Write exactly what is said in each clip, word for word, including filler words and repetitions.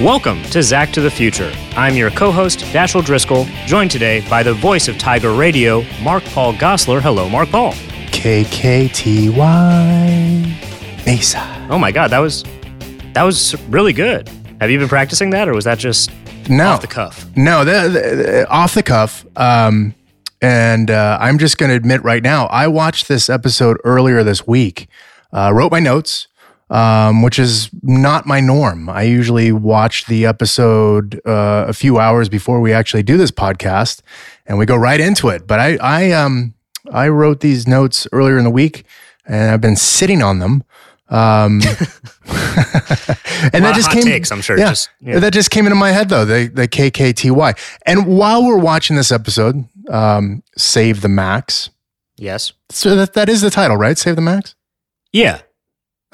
Welcome to Zach to the Future. I'm your co-host, Dashiell Driscoll, joined today by the voice of Tiger Radio, Mark Paul Gosler. Hello, Mark Paul. K K T Y. Bayside. Oh my God, that was that was really good. Have you been practicing that, or was that just no. off the cuff? No, the, the, the, off the cuff. Um, and uh, I'm just going to admit right now, I watched this episode earlier this week, uh, wrote my notes. Um, which is not my norm. I usually watch the episode uh, a few hours before we actually do this podcast, and we go right into it. But I, I, um, I wrote these notes earlier in the week, and I've been sitting on them. Um, and that just came. Takes, I'm sure. Yeah, just, yeah, that just came into my head though. The the K K T Y. And while we're watching this episode, um, Save the Max. Yes. So that that is the title, right? Save the Max. Yeah.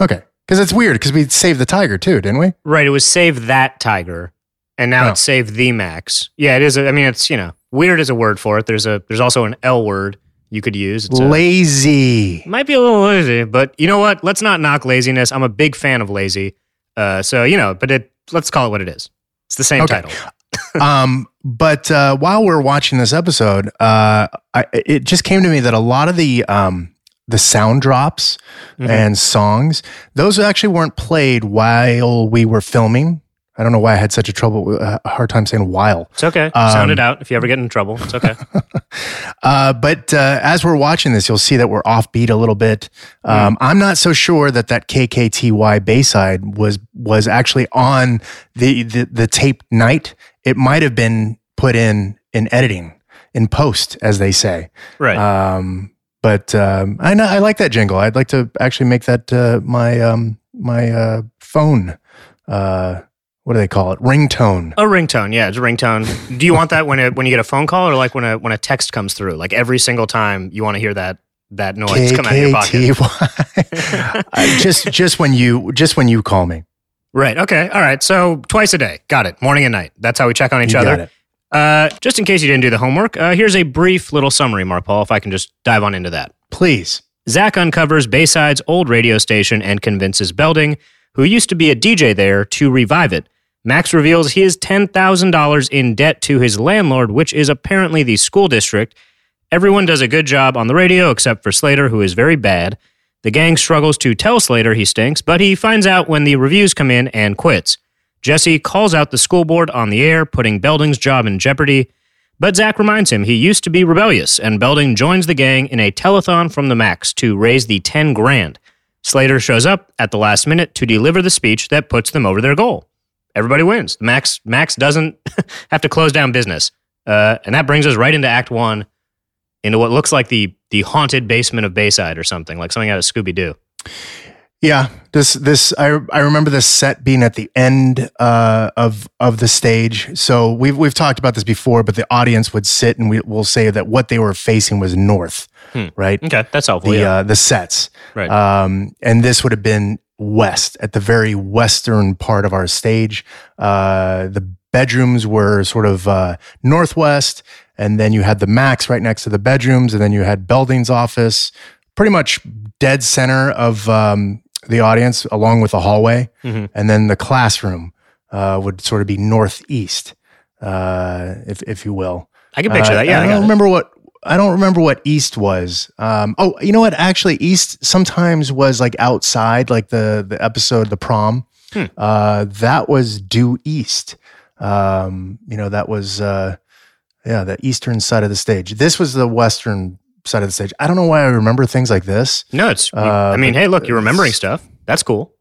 Okay. Because it's weird, because we saved the tiger too, didn't we? Right, it was save that tiger, and now oh. it's save the Max. Yeah, it is. A, I mean, it's, you know, weird is a word for it. There's a there's also an L word you could use. It's lazy. A, might be a little lazy, but you know what? Let's not knock laziness. I'm a big fan of lazy. Uh, so, you know, but it let's call it what it is. It's the same okay. title. um, but uh, while we're watching this episode, uh, I, it just came to me that a lot of the... Um, the sound drops mm-hmm. and songs, those actually weren't played while we were filming. I don't know why I had such a trouble, a hard time saying while. It's okay. Um, Sound it out if you ever get in trouble. It's okay. uh, but uh, as we're watching this, you'll see that we're offbeat a little bit. Um, mm. I'm not so sure that that K K T Y Bayside was was actually on the, the, the taped night. It might have been put in in editing, in post, as they say. Right. Um But um, I know, I like that jingle. I'd like to actually make that uh, my um, my uh, phone. Uh, what do they call it? Ringtone. Oh, ringtone. Yeah, it's a ringtone. Do you want that when it, when you get a phone call, or like when a when a text comes through? Like every single time you want to hear that that noise K K T Y. Come out of your pocket. uh, just just when you just when you call me. Right. Okay. All right. So twice a day. Got it. Morning and night. That's how we check on each you other. Got it. Uh, just in case you didn't do the homework, uh, here's a brief little summary, Mark Paul, if I can just dive on into that. Please. Zach uncovers Bayside's old radio station and convinces Belding, who used to be a D J there, to revive it. Max reveals he is ten thousand dollars in debt to his landlord, which is apparently the school district. Everyone does a good job on the radio, except for Slater, who is very bad. The gang struggles to tell Slater he stinks, but he finds out when the reviews come in and quits. Jesse calls out the school board on the air, putting Belding's job in jeopardy, but Zach reminds him he used to be rebellious, and Belding joins the gang in a telethon from the Max to raise the ten grand. Slater shows up at the last minute to deliver the speech that puts them over their goal. Everybody wins. The Max Max doesn't have to close down business. Uh, and that brings us right into Act One, into what looks like the the haunted basement of Bayside or something, like something out of Scooby-Doo. Yeah, this this I I remember this set being at the end uh, of of the stage. So we've we've talked about this before, but the audience would sit and we will say that what they were facing was north, hmm. right? Okay, that's helpful. The yeah. uh, the sets, right? Um, and this would have been west, at the very western part of our stage. Uh, the bedrooms were sort of uh, northwest, and then you had the Max right next to the bedrooms, and then you had Belding's office, pretty much dead center of. Um, the audience, along with the hallway, mm-hmm. and then the classroom uh, would sort of be northeast, uh, if if you will. I can picture uh, that. Yeah, I, I don't remember it. what I don't remember what east was. Um, oh, you know what? Actually, east sometimes was like outside, like the the episode The Prom. Hmm. Uh, that was due east. Um, you know, that was uh, yeah, the eastern side of the stage. This was the western side of the stage. I don't know why I remember things like this. No, it's, uh, I mean, hey, look, you're remembering stuff. That's cool.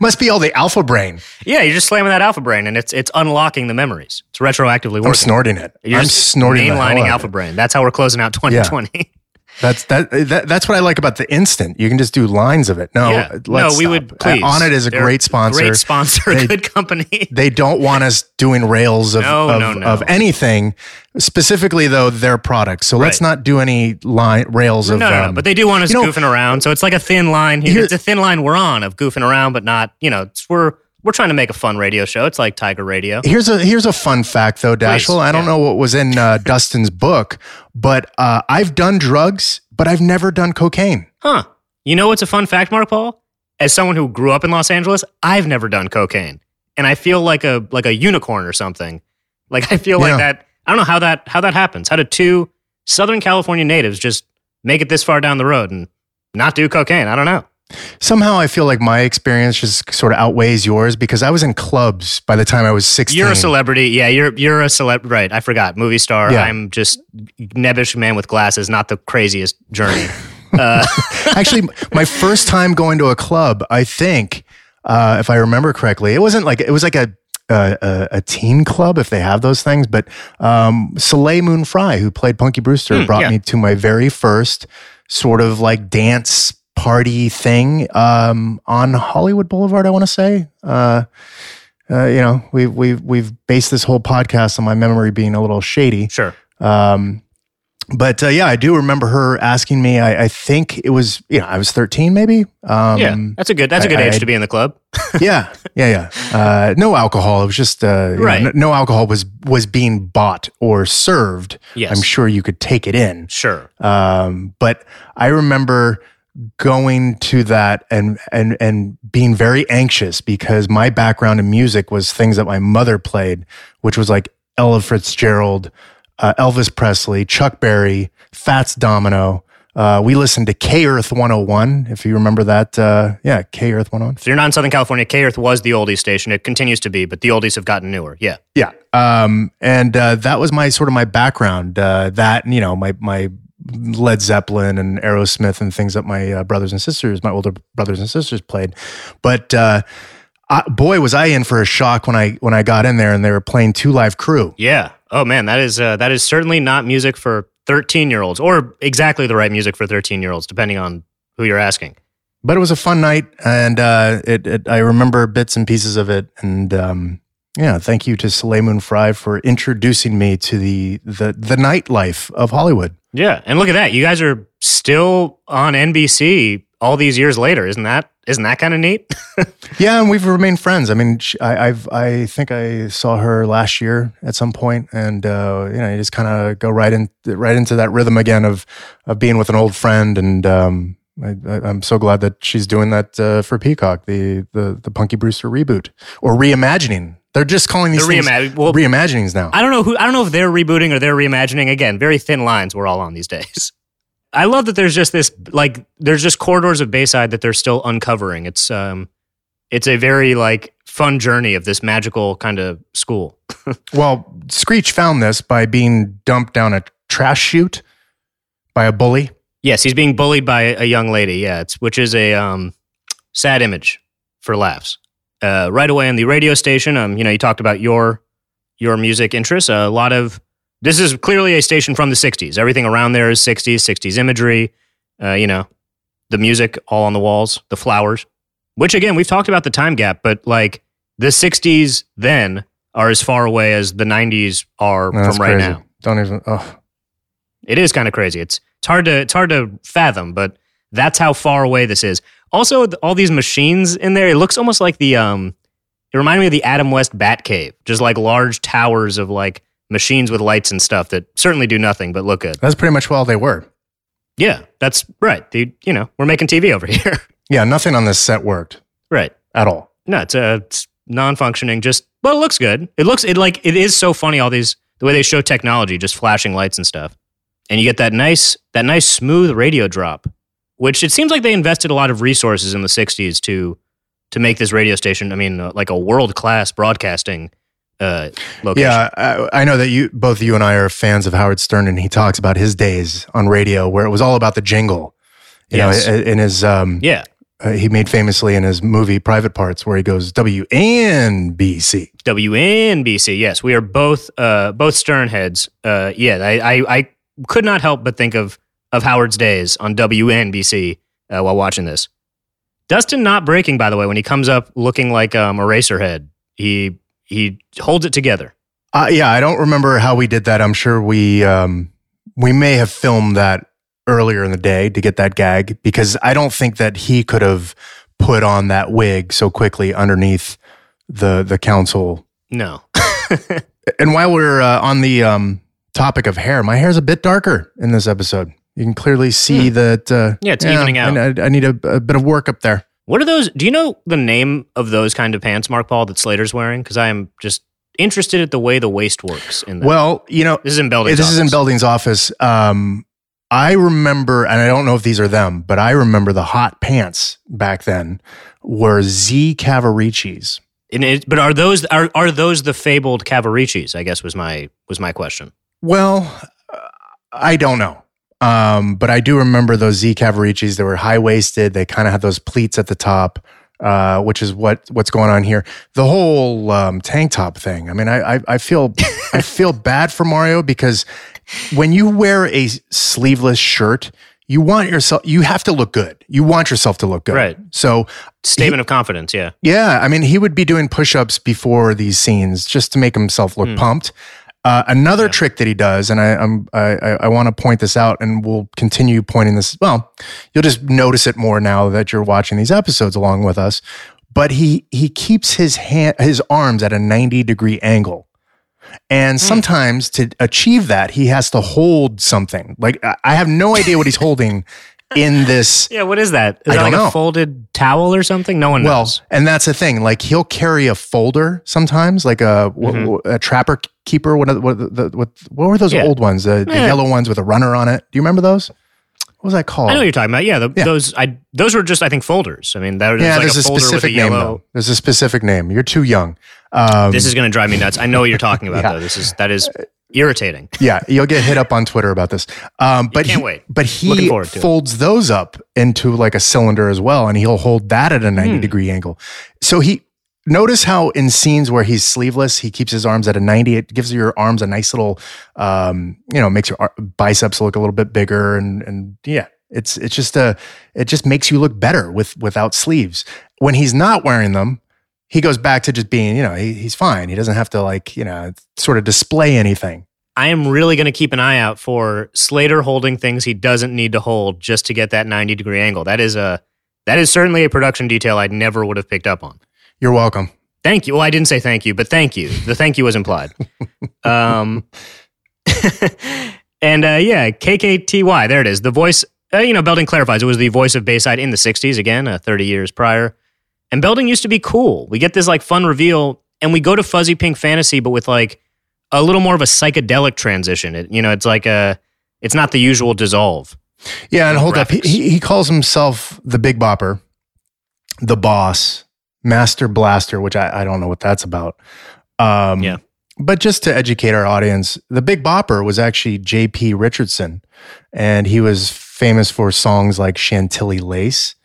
Must be all the alpha brain. Yeah, you're just slamming that alpha brain and it's it's unlocking the memories. It's retroactively working. I'm snorting it. You're I'm snorting it. Mainlining alpha it. brain. That's how we're closing out twenty twenty. Yeah. That's that, that. That's what I like about the instant. You can just do lines of it. No, yeah. let's no, we stop. would please. On it is a They're great sponsor. Great sponsor, they, good company. They don't want us doing rails of no, of, no, no. of anything, specifically though their products. So right. let's not do any line rails of. No, no, um, no but they do want us you know, goofing around. So it's like a thin line. Here, it's a thin line we're on of goofing around, but not. You know, it's, we're we're trying to make a fun radio show. It's like Tiger Radio. Here's a here's a fun fact though, Dashiell. I don't yeah. know what was in uh, Dustin's book. But uh, I've done drugs, but I've never done cocaine. Huh. You know what's a fun fact, Mark Paul? As someone who grew up in Los Angeles, I've never done cocaine. and I feel like a like a unicorn or something. Like I feel yeah. like that. I don't know how that how that happens. How did two Southern California natives just make it this far down the road and not do cocaine? I don't know. Somehow I feel like my experience just sort of outweighs yours because I was in clubs by the time I was sixteen. You're a celebrity. Yeah, you're you're a celeb. Right, I forgot. Movie star. Yeah. I'm just nebbish man with glasses, not the craziest journey. Uh. Actually, my first time going to a club, I think, uh, if I remember correctly, it wasn't like, it was like a a, a teen club, if they have those things, but um, Soleil Moon Frye, who played Punky Brewster, mm, brought yeah. me to my very first sort of like dance party thing um, on Hollywood Boulevard, I want to say. Uh, uh, you know, we've we've we've based this whole podcast on my memory being a little shady. Sure. Um, but uh, yeah, I do remember her asking me. I, I think it was, you know, I was thirteen, maybe. Um, yeah, that's a good that's a good I, age I, to be in the club. yeah, yeah, yeah. Uh, no alcohol. It was just uh, right. Know, no, no alcohol was was being bought or served. Yes. I'm sure you could take it in. Sure. Um, but I remember going to that and and and being very anxious because my background in music was things that my mother played, which was like Ella Fitzgerald, uh, Elvis Presley, Chuck Berry, Fats Domino. Uh, we listened to K-Earth one oh one, if you remember that. Uh, yeah, K-Earth one oh one. If you're not in Southern California, K-Earth was the oldies station. It continues to be, but the oldies have gotten newer. Yeah. Yeah. Um, and uh, that was my sort of my background. Uh, that, you know, my my... Led Zeppelin and Aerosmith and things that my uh, brothers and sisters, my older brothers and sisters played. But uh, I, boy, was I in for a shock when I when I got in there and they were playing Two Live Crew. Yeah. Oh man, that is uh, that is certainly not music for thirteen-year-olds, or exactly the right music for thirteen-year-olds, depending on who you're asking. But it was a fun night, and uh, it, it I remember bits and pieces of it, and. Um, Yeah, thank you to Soleil Moon Frye for introducing me to the, the the nightlife of Hollywood. Yeah, and look at that. You guys are still on N B C all these years later. Isn't that isn't that kind of neat? Yeah, and we've remained friends. I mean, she, I, I've I think I saw her last year at some point, and uh, you know, you just kind of go right in right into that rhythm again of of being with an old friend. And um, I, I, I'm so glad that she's doing that uh, for Peacock, the the the Punky Brewster reboot or reimagining. They're just calling these things reima- well, reimaginings now. I don't know who. I don't know if they're rebooting or they're reimagining. Again, very thin lines we're all on these days. I love that there's just this like there's just corridors of Bayside that they're still uncovering. It's um, it's a very like fun journey of this magical kind of school. Well, Screech found this by being dumped down a trash chute by a bully. Yes, he's being bullied by a young lady. Yeah, it's which is a um, sad image for laughs. Uh, right away on the radio station, um, you know, you talked about your your music interests. A lot of this is clearly a station from the sixties. Everything around there is sixties, sixties imagery. Uh, you know, the music all on the walls, the flowers. Which again, we've talked about the time gap, but like the sixties then are as far away as the nineties are no, from right crazy. Now. Don't even. Oh, it is kind of crazy. It's it's hard to it's hard to fathom, but that's how far away this is. Also, all these machines in there, it looks almost like the, um, it reminded me of the Adam West Batcave, just like large towers of like machines with lights and stuff that certainly do nothing but look good. That's pretty much all they were. Yeah, that's right. The, you know, we're making T V over here. Yeah, nothing on this set worked. Right. At all. No, it's, uh, it's non-functioning, just, well, it looks good. It looks, it like, it is so funny, all these, the way they show technology, just flashing lights and stuff. And you get that nice, that nice smooth radio drop. Which it seems like they invested a lot of resources in the sixties to to make this radio station, I mean, uh, like a world-class broadcasting uh, location. Yeah, I, I know that you both you and I are fans of Howard Stern, and he talks about his days on radio where it was all about the jingle. You yes. know, in his... Um, yeah. Uh, he made famously in his movie Private Parts where he goes, W N B C. W N B C, yes. We are both uh, both Stern heads. Uh, yeah, I, I, I could not help but think of... of Howard's days on W N B C uh, while watching this. Dustin not breaking, by the way, when he comes up looking like um, Eraserhead. He he holds it together. Uh, yeah, I don't remember how we did that. I'm sure we um, we may have filmed that earlier in the day to get that gag, because I don't think that he could have put on that wig so quickly underneath the, the council. No. And while we're uh, on the um, topic of hair, my hair's a bit darker in this episode. You can clearly see hmm. that... Uh, yeah, it's yeah, evening out. I, I need a, a bit of work up there. What are those? Do you know the name of those kind of pants, Mark Paul, that Slater's wearing? Because I am just interested at the way the waist works in that. Well, you know, this is in Belding's this office. This is in Belding's office. Um, I remember, and I don't know if these are them, but I remember the hot pants back then were Z Cavaricis. And it, but are those are are those the fabled Cavaricis? I guess was my was my question. Well, I don't know. Um, but I do remember those Z Cavaricis. They were high-waisted. They kind of had those pleats at the top, uh, which is what what's going on here. The whole um, tank top thing. I mean, I I, I feel I feel bad for Mario because when you wear a sleeveless shirt, you want yourself. You have to look good. You want yourself to look good. Right. So statement he, of confidence. Yeah. Yeah. I mean, he would be doing push-ups before these scenes just to make himself look mm. pumped. Uh, another yeah. trick that he does, and I I'm, I, I want to point this out, and we'll continue pointing this. Well, you'll just notice it more now that you're watching these episodes along with us. But he he keeps his hand, his arms at a ninety degree angle, and mm. sometimes to achieve that, he has to hold something. Like I have no idea what he's holding in this. Yeah, what is that? Is I that like know. a folded towel or something? No one well, knows. Well, and that's the thing. Like he'll carry a folder sometimes, like a mm-hmm. a trapper keeper. What what the what, what were those yeah. old ones? The, the yeah. yellow ones with a runner on it. Do you remember those? What was that called? I know what you're talking about. Yeah, the, yeah. those I those were just I think folders. I mean, that was yeah, like there's a, a folder specific with a name, yellow. Though. There's a specific name. You're too young. Um, this is going to drive me nuts. I know what you're talking about yeah. though. This is that is. Irritating. Yeah, you'll get hit up on Twitter about this. Um, but you can't he, wait. But he folds those up into like a cylinder as well, and he'll hold that at a ninety hmm. degree angle. So he notice how in scenes where he's sleeveless, he keeps his arms at a ninety. It gives your arms a nice little, um, you know, makes your biceps look a little bit bigger, and and yeah, it's it's just a it just makes you look better with without sleeves. When he's not wearing them, he goes back to just being, you know, he, he's fine. He doesn't have to like, you know, sort of display anything. I am really going to keep an eye out for Slater holding things he doesn't need to hold just to get that ninety degree angle. That is a, that is certainly a production detail I never would have picked up on. You're welcome. Thank you. Well, I didn't say thank you, but thank you. The thank you was implied. um, and uh, yeah, K K T Y, there it is. The voice, uh, you know, Belding clarifies, it was the voice of Bayside in the sixties, again, uh, thirty years prior. And Belding used to be cool. We get this like fun reveal, and we go to Fuzzy Pink Fantasy, but with like a little more of a psychedelic transition. It, you know, it's like a, it's not the usual dissolve. Yeah, and hold graphics. up, he he calls himself the Big Bopper, the Boss, Master Blaster, which I, I don't know what that's about. Um, yeah. But just to educate our audience, the Big Bopper was actually J P Richardson, and he was famous for songs like Chantilly Lace.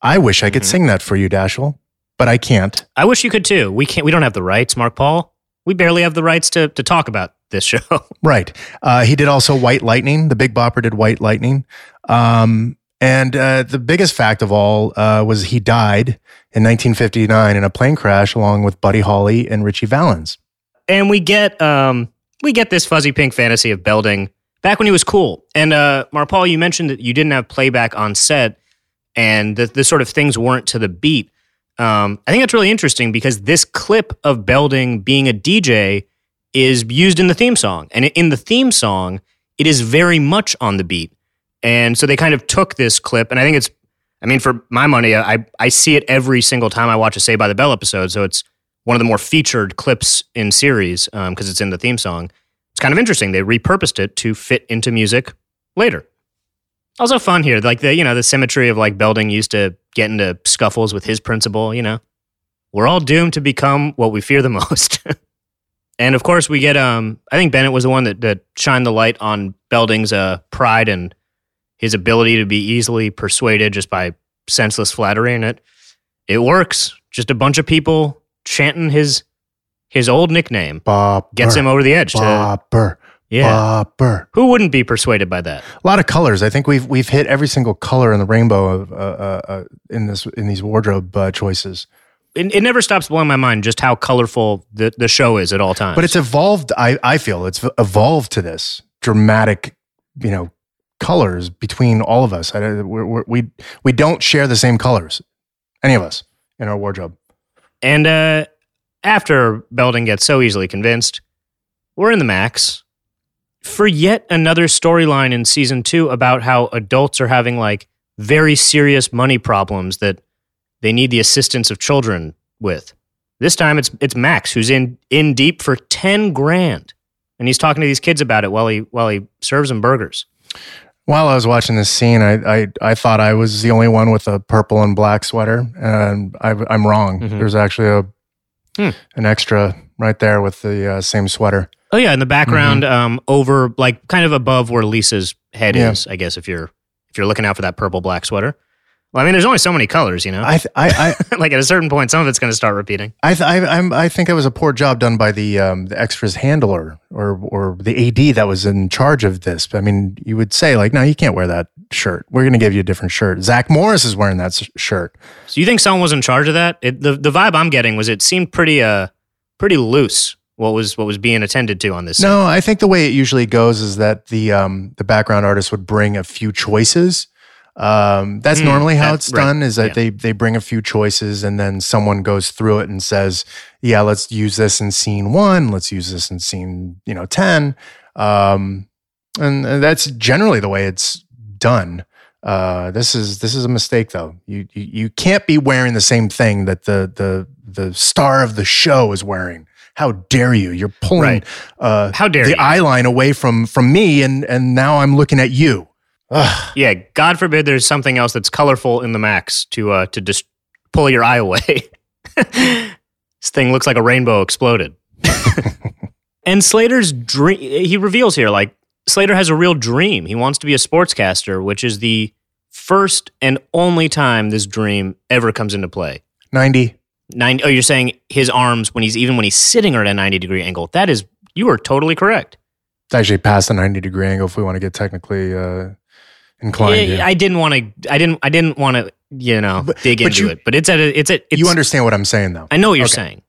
I wish I could mm-hmm. sing that for you, Dashiell, but I can't. I wish you could too. We can't. We don't have the rights, Mark Paul. We barely have the rights to to talk about this show. Right. Uh, he did also White Lightning. The Big Bopper did White Lightning. Um, and uh, the biggest fact of all uh, was he died in nineteen fifty-nine in a plane crash along with Buddy Holly and Richie Valens. And we get um, we get this Fuzzy Pink Fantasy of Belding back when he was cool. And uh, Mark Paul, you mentioned that you didn't have playback on set, and the, the sort of things weren't to the beat. Um, I think that's really interesting because this clip of Belding being a D J is used in the theme song. And in the theme song, it is very much on the beat. And so they kind of took this clip, and I think it's, I mean, for my money, I, I see it every single time I watch a Saved by the Bell episode, so it's one of the more featured clips in series because um, it's in the theme song. It's kind of interesting. They repurposed it to fit into music later. Also fun here, like the, you know, the symmetry of like Belding used to get into scuffles with his principal, you know. We're all doomed to become what we fear the most. And of course we get, um, I think Bennett was the one that, that shined the light on Belding's uh, pride and his ability to be easily persuaded just by senseless flattery, and it, it works. Just a bunch of people chanting his his old nickname. Bopper, gets him over the edge. Bopper. To, Yeah, Bopper. Who wouldn't be persuaded by that? A lot of colors. I think we've we've hit every single color in the rainbow of, uh, uh, uh, in this in these wardrobe uh, choices. It, it never stops blowing my mind just how colorful the, the show is at all times. But it's evolved. I I feel it's evolved to this dramatic, you know, colors between all of us. I, we're, we're, we we don't share the same colors, any of us in our wardrobe. And uh, after Belding gets so easily convinced, we're in the Max for yet another storyline in season two about how adults are having like very serious money problems that they need the assistance of children with. This time it's it's Max who's in in deep for ten grand, and he's talking to these kids about it while he while he serves them burgers. While I was watching this scene, I I, I thought I was the only one with a purple and black sweater, and I, I'm wrong. Mm-hmm. There's actually a hmm. an extra right there with the uh, same sweater. Oh yeah, in the background, mm-hmm. um, over like kind of above where Lisa's head yeah. is, I guess if you're if you're looking out for that purple black sweater. Well, I mean, there's only so many colors, you know. I, th- I, I like at a certain point, some of it's going to start repeating. I, th- I, I'm, I think it was a poor job done by the um, the extras handler or or the A D that was in charge of this. I mean, you would say like, no, you can't wear that shirt. We're going to give you a different shirt. Zach Morris is wearing that s- shirt. So you think someone was in charge of that? It, the the vibe I'm getting was it seemed pretty uh pretty loose. What was what was being attended to on this? No, scene. I think the way it usually goes is that the um, the background artist would bring a few choices. Um, that's mm, normally how that, it's done right, is that yeah. they, they bring a few choices and then someone goes through it and says, yeah, let's use this in scene one. Let's use this in scene, you know, ten. Um, and, and that's generally the way it's done. Uh, this is, this is a mistake though. You, you, you can't be wearing the same thing that the, the, the star of the show is wearing. How dare you? You're pulling, right. uh, How dare the you? Eyeline away from, from me. And, and now I'm looking at you. Ugh. Yeah, God forbid there's something else that's colorful in the Max to uh, to just pull your eye away. This thing looks like a rainbow exploded. And Slater's dream, he reveals here, like, Slater has a real dream. He wants to be a sportscaster, which is the first and only time this dream ever comes into play. ninety. ninety. Oh, you're saying his arms, when he's even when he's sitting are at a ninety-degree angle. That is, you are totally correct. It's actually past the ninety-degree angle if we want to get technically... Uh Inclined, yeah, yeah. I didn't want to. I didn't. I didn't want to. You know, but, dig but into you, it. But it's at. A, it's at. It's, you understand what I'm saying, though. I know what you're okay. saying.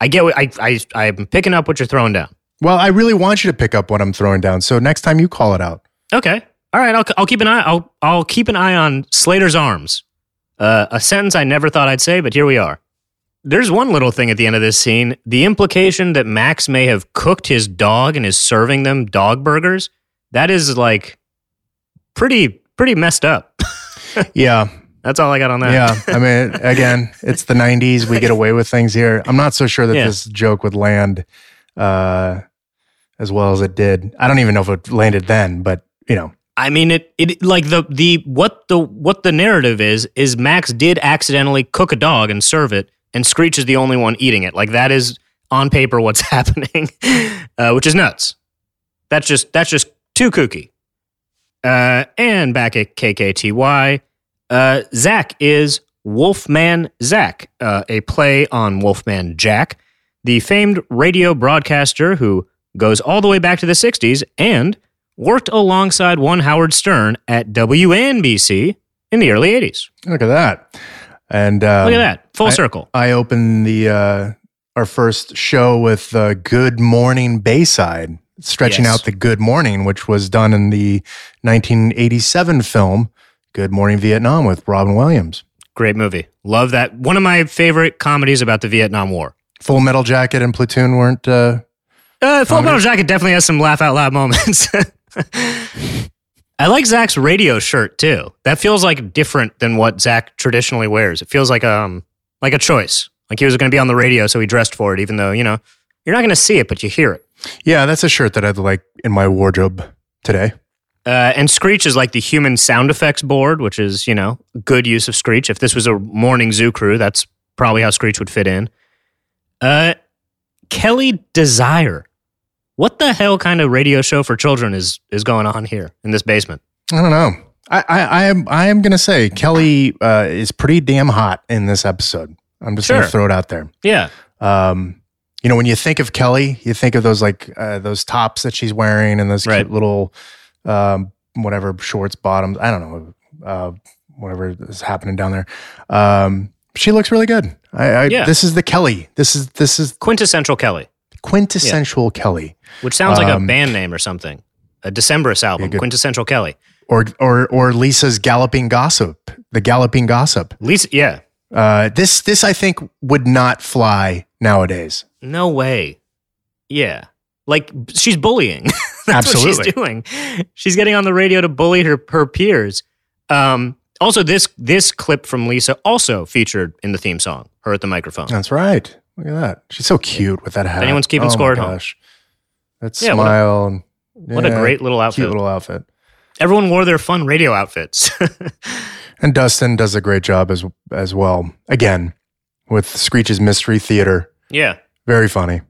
I get. What, I. I. I'm picking up what you're throwing down. Well, I really want you to pick up what I'm throwing down. So next time you call it out. Okay. All right. I'll. I'll keep an eye. I'll. I'll keep an eye on Slater's arms. Uh, a sentence I never thought I'd say, but here we are. There's one little thing at the end of this scene. The implication that Max may have cooked his dog and is serving them dog burgers. That is like. Pretty, pretty messed up. Yeah. That's all I got on that. Yeah. I mean, again, it's the nineties. We get away with things here. I'm not so sure that yeah. this joke would land uh, as well as it did. I don't even know if it landed then, but you know. I mean, it, it like the, the, what the, what the narrative is, is Max did accidentally cook a dog and serve it, and Screech is the only one eating it. Like that is on paper what's happening, uh, which is nuts. That's just, that's just too kooky. Uh, and back at K K T Y, uh, Zach is Wolfman Zach, uh, a play on Wolfman Jack, the famed radio broadcaster who goes all the way back to the sixties and worked alongside one Howard Stern at W N B C in the early eighties. Look at that. And uh, Look at that. Full I, circle. I opened the uh, our first show with uh, Good Morning Bayside. Stretching yes. out the Good Morning, which was done in the nineteen eighty-seven film Good Morning Vietnam with Robin Williams. Great movie. Love that. One of my favorite comedies about the Vietnam War. Full Metal Jacket and Platoon weren't... Uh, uh, Full Metal Jacket definitely has some laugh-out-loud moments. I like Zach's radio shirt, too. That feels like different than what Zach traditionally wears. It feels like um like a choice. Like he was going to be on the radio, so he dressed for it, even though, you know, you're not going to see it, but you hear it. Yeah, that's a shirt that I'd like in my wardrobe today. Uh, and Screech is like the human sound effects board, which is, you know, good use of Screech. If this was a morning zoo crew, that's probably how Screech would fit in. Uh, Kelly Desire. What the hell kind of radio show for children is is going on here in this basement? I don't know. I, I, I am I am going to say Kelly uh, is pretty damn hot in this episode. I'm just sure. going to throw it out there. Yeah. Um. You know, when you think of Kelly, you think of those like uh, those tops that she's wearing and those right. cute little um, whatever shorts, bottoms. I don't know, uh, whatever is happening down there. Um, she looks really good. I, I yeah. This is the Kelly. This is this is quintessential Kelly. Quintessential yeah. Kelly, which sounds like um, a band name or something. A Decemberist album, good, Quintessential Kelly, or or or Lisa's Galloping Gossip. The Galloping Gossip. Lisa, yeah. Uh, this this I think would not fly nowadays. No way. Yeah. Like, she's bullying. That's Absolutely. What she's doing. She's getting on the radio to bully her, her peers. Um, Also, this this clip from Lisa also featured in the theme song, her at the microphone. That's right. Look at that. She's so cute with that hat. If anyone's keeping oh score at home. That yeah, smile. What a, what yeah, a great little outfit. Cute little outfit. Everyone wore their fun radio outfits. And Dustin does a great job as as well. Again, with Screech's Mystery Theater. Yeah. Very funny.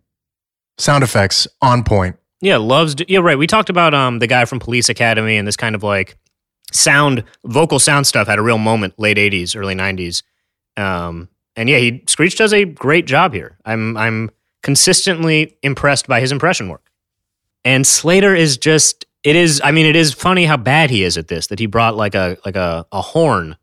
Sound effects on point. Yeah, loves. Do- yeah, right. We talked about um the guy from Police Academy and this kind of like sound, vocal sound stuff had a real moment late eighties, early nineties. Um, and yeah, he Screech does a great job here. I'm I'm consistently impressed by his impression work. And Slater is just, it is, I mean, it is funny how bad he is at this, that he brought like a like a, a horn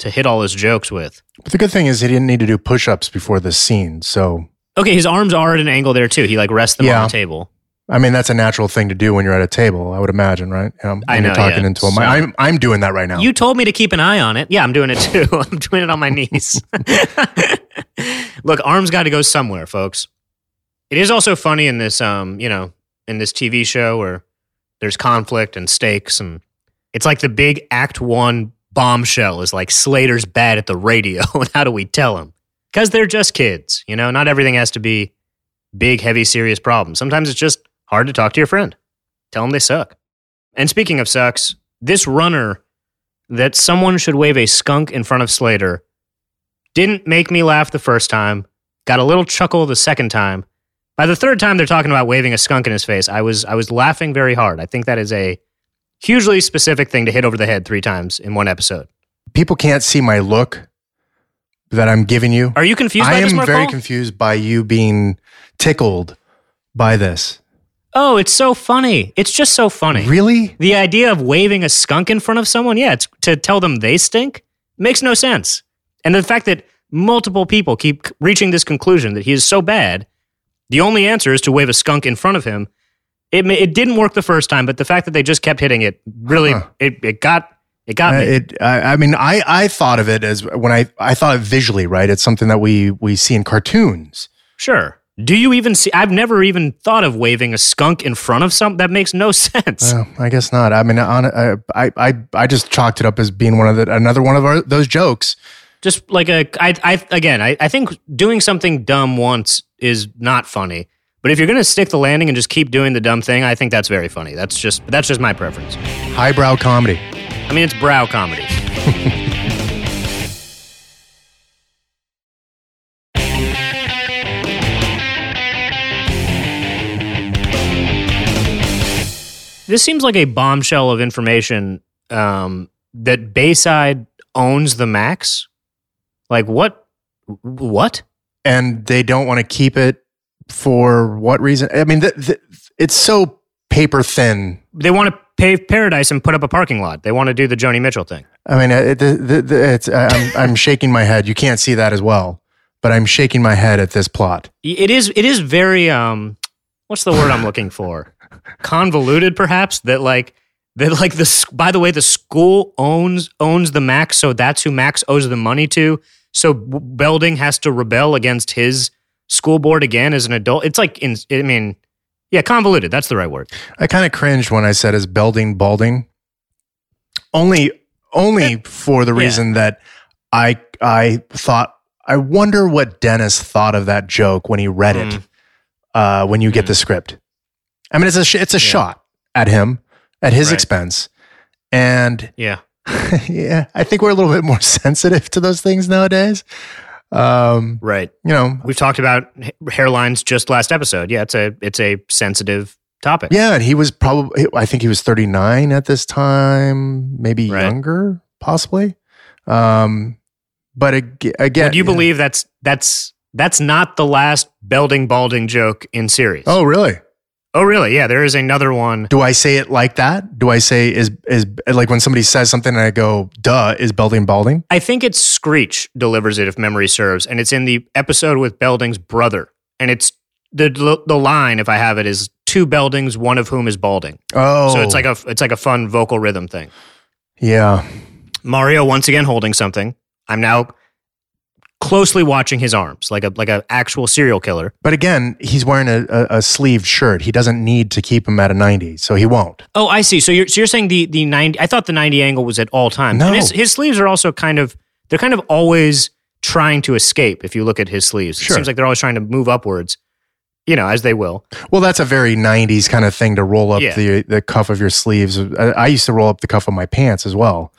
to hit all his jokes with. But the good thing is he didn't need to do push-ups before this scene, so. Okay, his arms are at an angle there too. He like rests them yeah. on the table. I mean, that's a natural thing to do when you're at a table, I would imagine, right? Um, I know, you're talking yeah. into a mic. I'm, I'm doing that right now. You told me to keep an eye on it. Yeah, I'm doing it too. I'm doing it on my knees. Look, arms got to go somewhere, folks. It is also funny in this, um, you know, in this T V show where there's conflict and stakes, and it's like the big act one bombshell is like Slater's bad at the radio, and how do we tell him? Because they're just kids, you know? Not everything has to be big, heavy, serious problems. Sometimes it's just hard to talk to your friend. Tell them they suck. And speaking of sucks, this runner that someone should wave a skunk in front of Slater didn't make me laugh the first time, got a little chuckle the second time. By the third time they're talking about waving a skunk in his face, I was I was laughing very hard. I think that is a hugely specific thing to hit over the head three times in one episode. People can't see my look that I'm giving you. Are you confused by this, Mark Paul? I am very confused by you being tickled by this. Oh, it's so funny. It's just so funny. Really? The idea of waving a skunk in front of someone, yeah, it's to tell them they stink, makes no sense. And the fact that multiple people keep reaching this conclusion that he is so bad, the only answer is to wave a skunk in front of him. It it didn't work the first time, but the fact that they just kept hitting it, really, huh. it, it got it got uh, me. It, I, I mean, I, I thought of it as, when I, I thought of visually, right? It's something that we we see in cartoons. Sure. Do you even see? I've never even thought of waving a skunk in front of something. That makes no sense. Well, I guess not. I mean, on, I, I I I just chalked it up as being one of the another one of our, those jokes. Just like a, I, I again, I, I think doing something dumb once is not funny. But if you're gonna stick the landing and just keep doing the dumb thing, I think that's very funny. That's just that's just my preference. Highbrow comedy. I mean, it's brow comedy. This seems like a bombshell of information um, that Bayside owns the Max. Like, what? What? And they don't want to keep it for what reason? I mean, th- th- it's so paper thin. They want to pave paradise and put up a parking lot. They want to do the Joni Mitchell thing. I mean, it, it, it's, I'm, I'm shaking my head. You can't see that as well, but I'm shaking my head at this plot. It is, it is very, um, what's the word I'm looking for? Convoluted, perhaps, that like that like the by the way the school owns owns the Max, so that's who Max owes the money to, so Belding has to rebel against his school board again as an adult. It's like in, I mean yeah convoluted, that's the right word. I kind of cringed when I said is Belding balding only only for the reason yeah. that I I thought I wonder what Dennis thought of that joke when he read mm. it uh, when you get mm. the script. I mean, it's a sh- it's a yeah. shot at him, at his right. expense, and yeah, yeah. I think we're a little bit more sensitive to those things nowadays. Um, right. You know, we've talked about hairlines just last episode. Yeah, it's a it's a sensitive topic. Yeah, and he was probably, I think he was thirty-nine at this time, maybe right. younger, possibly. Um, but ag- again, would you yeah. believe that's that's that's not the last Belding balding joke in series? Oh, really? Oh, really? Yeah, there is another one. Do I say it like that? Do I say, is, is like when somebody says something and I go, duh, is Belding balding? I think it's Screech delivers it, if memory serves, and it's in the episode with Belding's brother. And it's, the the line, if I have it, is two Beldings, one of whom is balding. Oh. So it's like a, it's like a fun vocal rhythm thing. Yeah. Mario, once again, holding something. I'm now closely watching his arms, like a like an actual serial killer. But again, he's wearing a, a, a sleeved shirt. He doesn't need to keep him at a ninety, so he won't. Oh, I see. So you're so you're saying the the ninety? I thought the ninety angle was at all times. No, and his, his sleeves are also kind of they're kind of always trying to escape. If you look at his sleeves, sure. It seems like they're always trying to move upwards. You know, as they will. Well, that's a very nineties kind of thing to roll up yeah. the, the cuff of your sleeves. I, I used to roll up the cuff of my pants as well.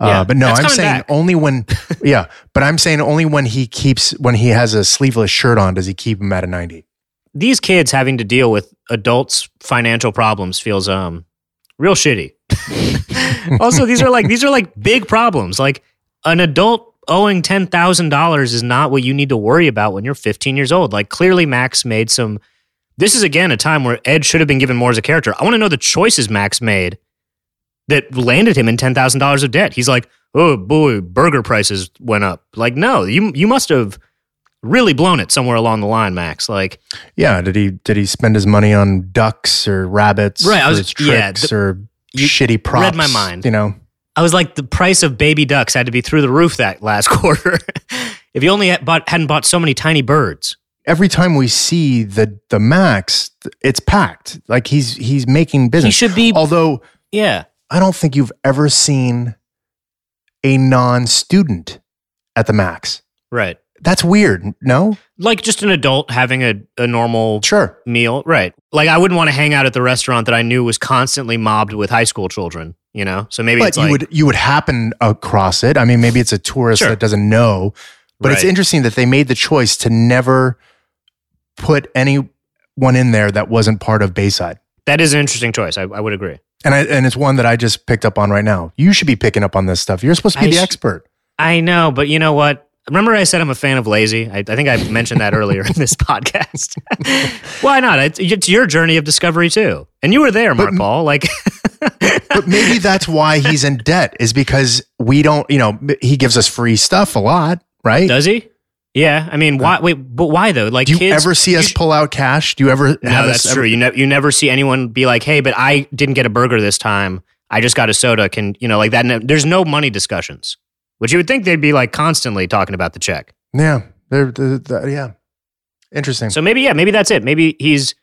Yeah, uh, but no, I'm saying back. only when, yeah, but I'm saying only when he keeps, when he has a sleeveless shirt on, does he keep him at a ninety. These kids having to deal with adults' financial problems feels um real shitty. Also, these are like, these are like big problems. Like an adult owing ten thousand dollars is not what you need to worry about when you're fifteen years old. Like clearly Max made some, this is again a time where Ed should have been given more as a character. I want to know the choices Max made that landed him in ten thousand dollars of debt. He's like, oh boy, burger prices went up. Like, no, you you must have really blown it somewhere along the line, Max. Like, yeah, did he did he spend his money on ducks or rabbits right, I was, his tricks yeah, the, or shitty props? Read my mind. You know? I was like, the price of baby ducks had to be through the roof that last quarter. If you only had bought, hadn't bought so many tiny birds. Every time we see the the Max, it's packed. Like he's he's making business. He should be. Although, yeah, I don't think you've ever seen a non-student at the Max. Right. That's weird. No, like just an adult having a, a normal sure. meal. Right. Like I wouldn't want to hang out at the restaurant that I knew was constantly mobbed with high school children. You know, so maybe but it's like... you would you would happen across it. I mean, maybe it's a tourist sure. that doesn't know, but right. It's interesting that they made the choice to never put anyone in there that wasn't part of Bayside. That is an interesting choice. I, I would agree, and I, and it's one that I just picked up on right now. You should be picking up on this stuff. You're supposed to be I the sh- expert. I know, but you know what? Remember, I said I'm a fan of lazy. I, I think I mentioned that earlier in this podcast. Why not? It's, it's your journey of discovery too, and you were there, Mark but, Paul. Like. But maybe that's why he's in debt is because we don't, you know, he gives us free stuff a lot, right? Does he? Yeah. I mean, why? Wait, but why though? Like, do you kids, ever see you us sh- pull out cash? Do you ever? No, have that's us true. Ever- you, ne- you never see anyone be like, hey, but I didn't get a burger this time. I just got a soda. Can, you know, like that. No, there's no money discussions, which you would think they'd be like constantly talking about the check. Yeah. They're, they're, they're, yeah. Interesting. So maybe, yeah, maybe that's it. Maybe he's,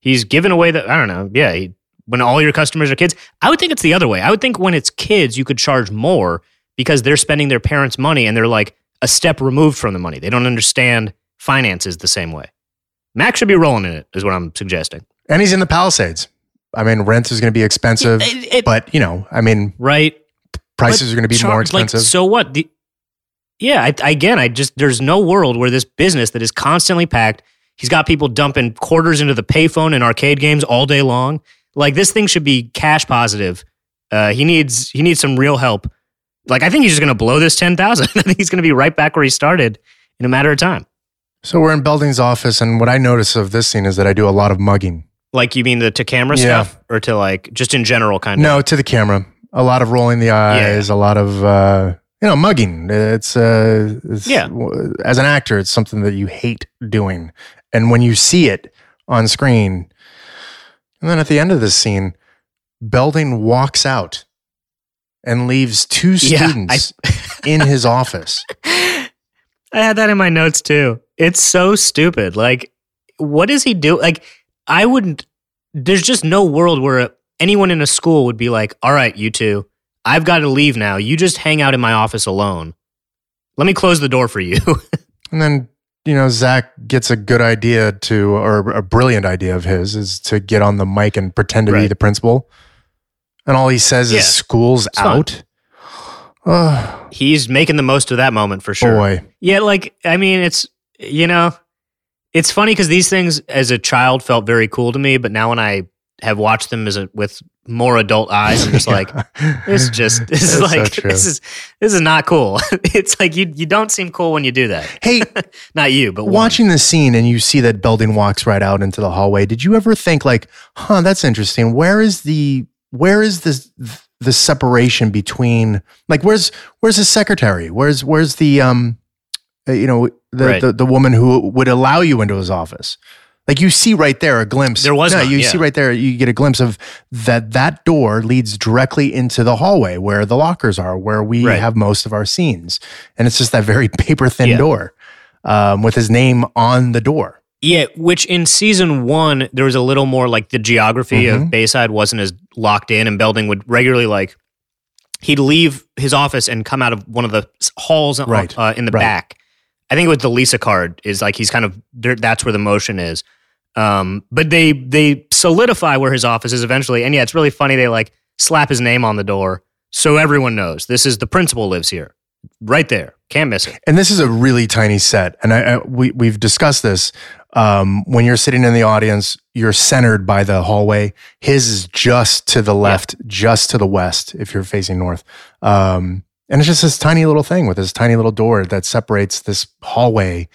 he's given away the, I don't know. Yeah. He, when all your customers are kids, I would think it's the other way. I would think when it's kids, you could charge more because they're spending their parents' money and they're like a step removed from the money. They don't understand finances the same way. Max should be rolling in it is what I'm suggesting. And he's in the Palisades. I mean, rent is going to be expensive, it, it, but you know, I mean, right? Prices but are going to be char- more expensive. Like, so what? The, yeah. I, again, I just, there's no world where this business that is constantly packed, he's got people dumping quarters into the payphone and arcade games all day long. Like this thing should be cash positive. Uh, he needs he needs some real help. Like I think he's just going to blow this ten thousand. I think he's going to be right back where he started in a matter of time. So we're in Belding's office, and what I notice of this scene is that I do a lot of mugging. Like you mean the to camera yeah. stuff, or to like just in general kind no, of? No, to the camera. A lot of rolling the eyes. Yeah. A lot of uh, you know mugging. It's, uh, it's yeah. As an actor, it's something that you hate doing, and when you see it on screen. And then at the end of this scene, Belding walks out and leaves two students yeah, I, in his office. I had that in my notes too. It's so stupid. Like, what does he do? Like, I wouldn't, there's just no world where anyone in a school would be like, all right, you two, I've got to leave now. You just hang out in my office alone. Let me close the door for you. And then you know, Zach gets a good idea to, or a brilliant idea of his, is to get on the mic and pretend to right. be the principal. And all he says yeah. is school's it's out. Uh, He's making the most of that moment for sure. Boy. Yeah, like, I mean, it's, you know, it's funny because these things as a child felt very cool to me, but now when I have watched them as a, with more adult eyes, I'm just yeah. like, this just, this is like, so this is, this is not cool. It's like, you you don't seem cool when you do that. Hey, not you, but watching this scene and you see that Belding walks right out into the hallway. Did you ever think like, huh, that's interesting. Where is the, where is this, the separation between like, where's, where's the secretary? Where's, where's the, um, you know, the, right. the, the woman who would allow you into his office? Like you see right there a glimpse. There was no, not, you yeah. see right there, you get a glimpse of that that door leads directly into the hallway where the lockers are, where we right. have most of our scenes. And it's just that very paper thin yeah. door. um, with his name on the door. Yeah, which in season one, there was a little more like the geography mm-hmm. of Bayside wasn't as locked in, and Belding would regularly like, he'd leave his office and come out of one of the halls right. uh, in the right. back. I think it was the Lisa card is like, he's kind of, that's where the motion is. Um, but they they solidify where his office is eventually. And yeah, it's really funny. They like slap his name on the door so everyone knows this is the principal lives here. Right there. Can't miss it. And this is a really tiny set. And I, I, we, we've discussed this. Um, when you're sitting in the audience, you're centered by the hallway. His is just to the left, yeah. just to the west, if you're facing north. Um, and it's just this tiny little thing with this tiny little door that separates this hallway.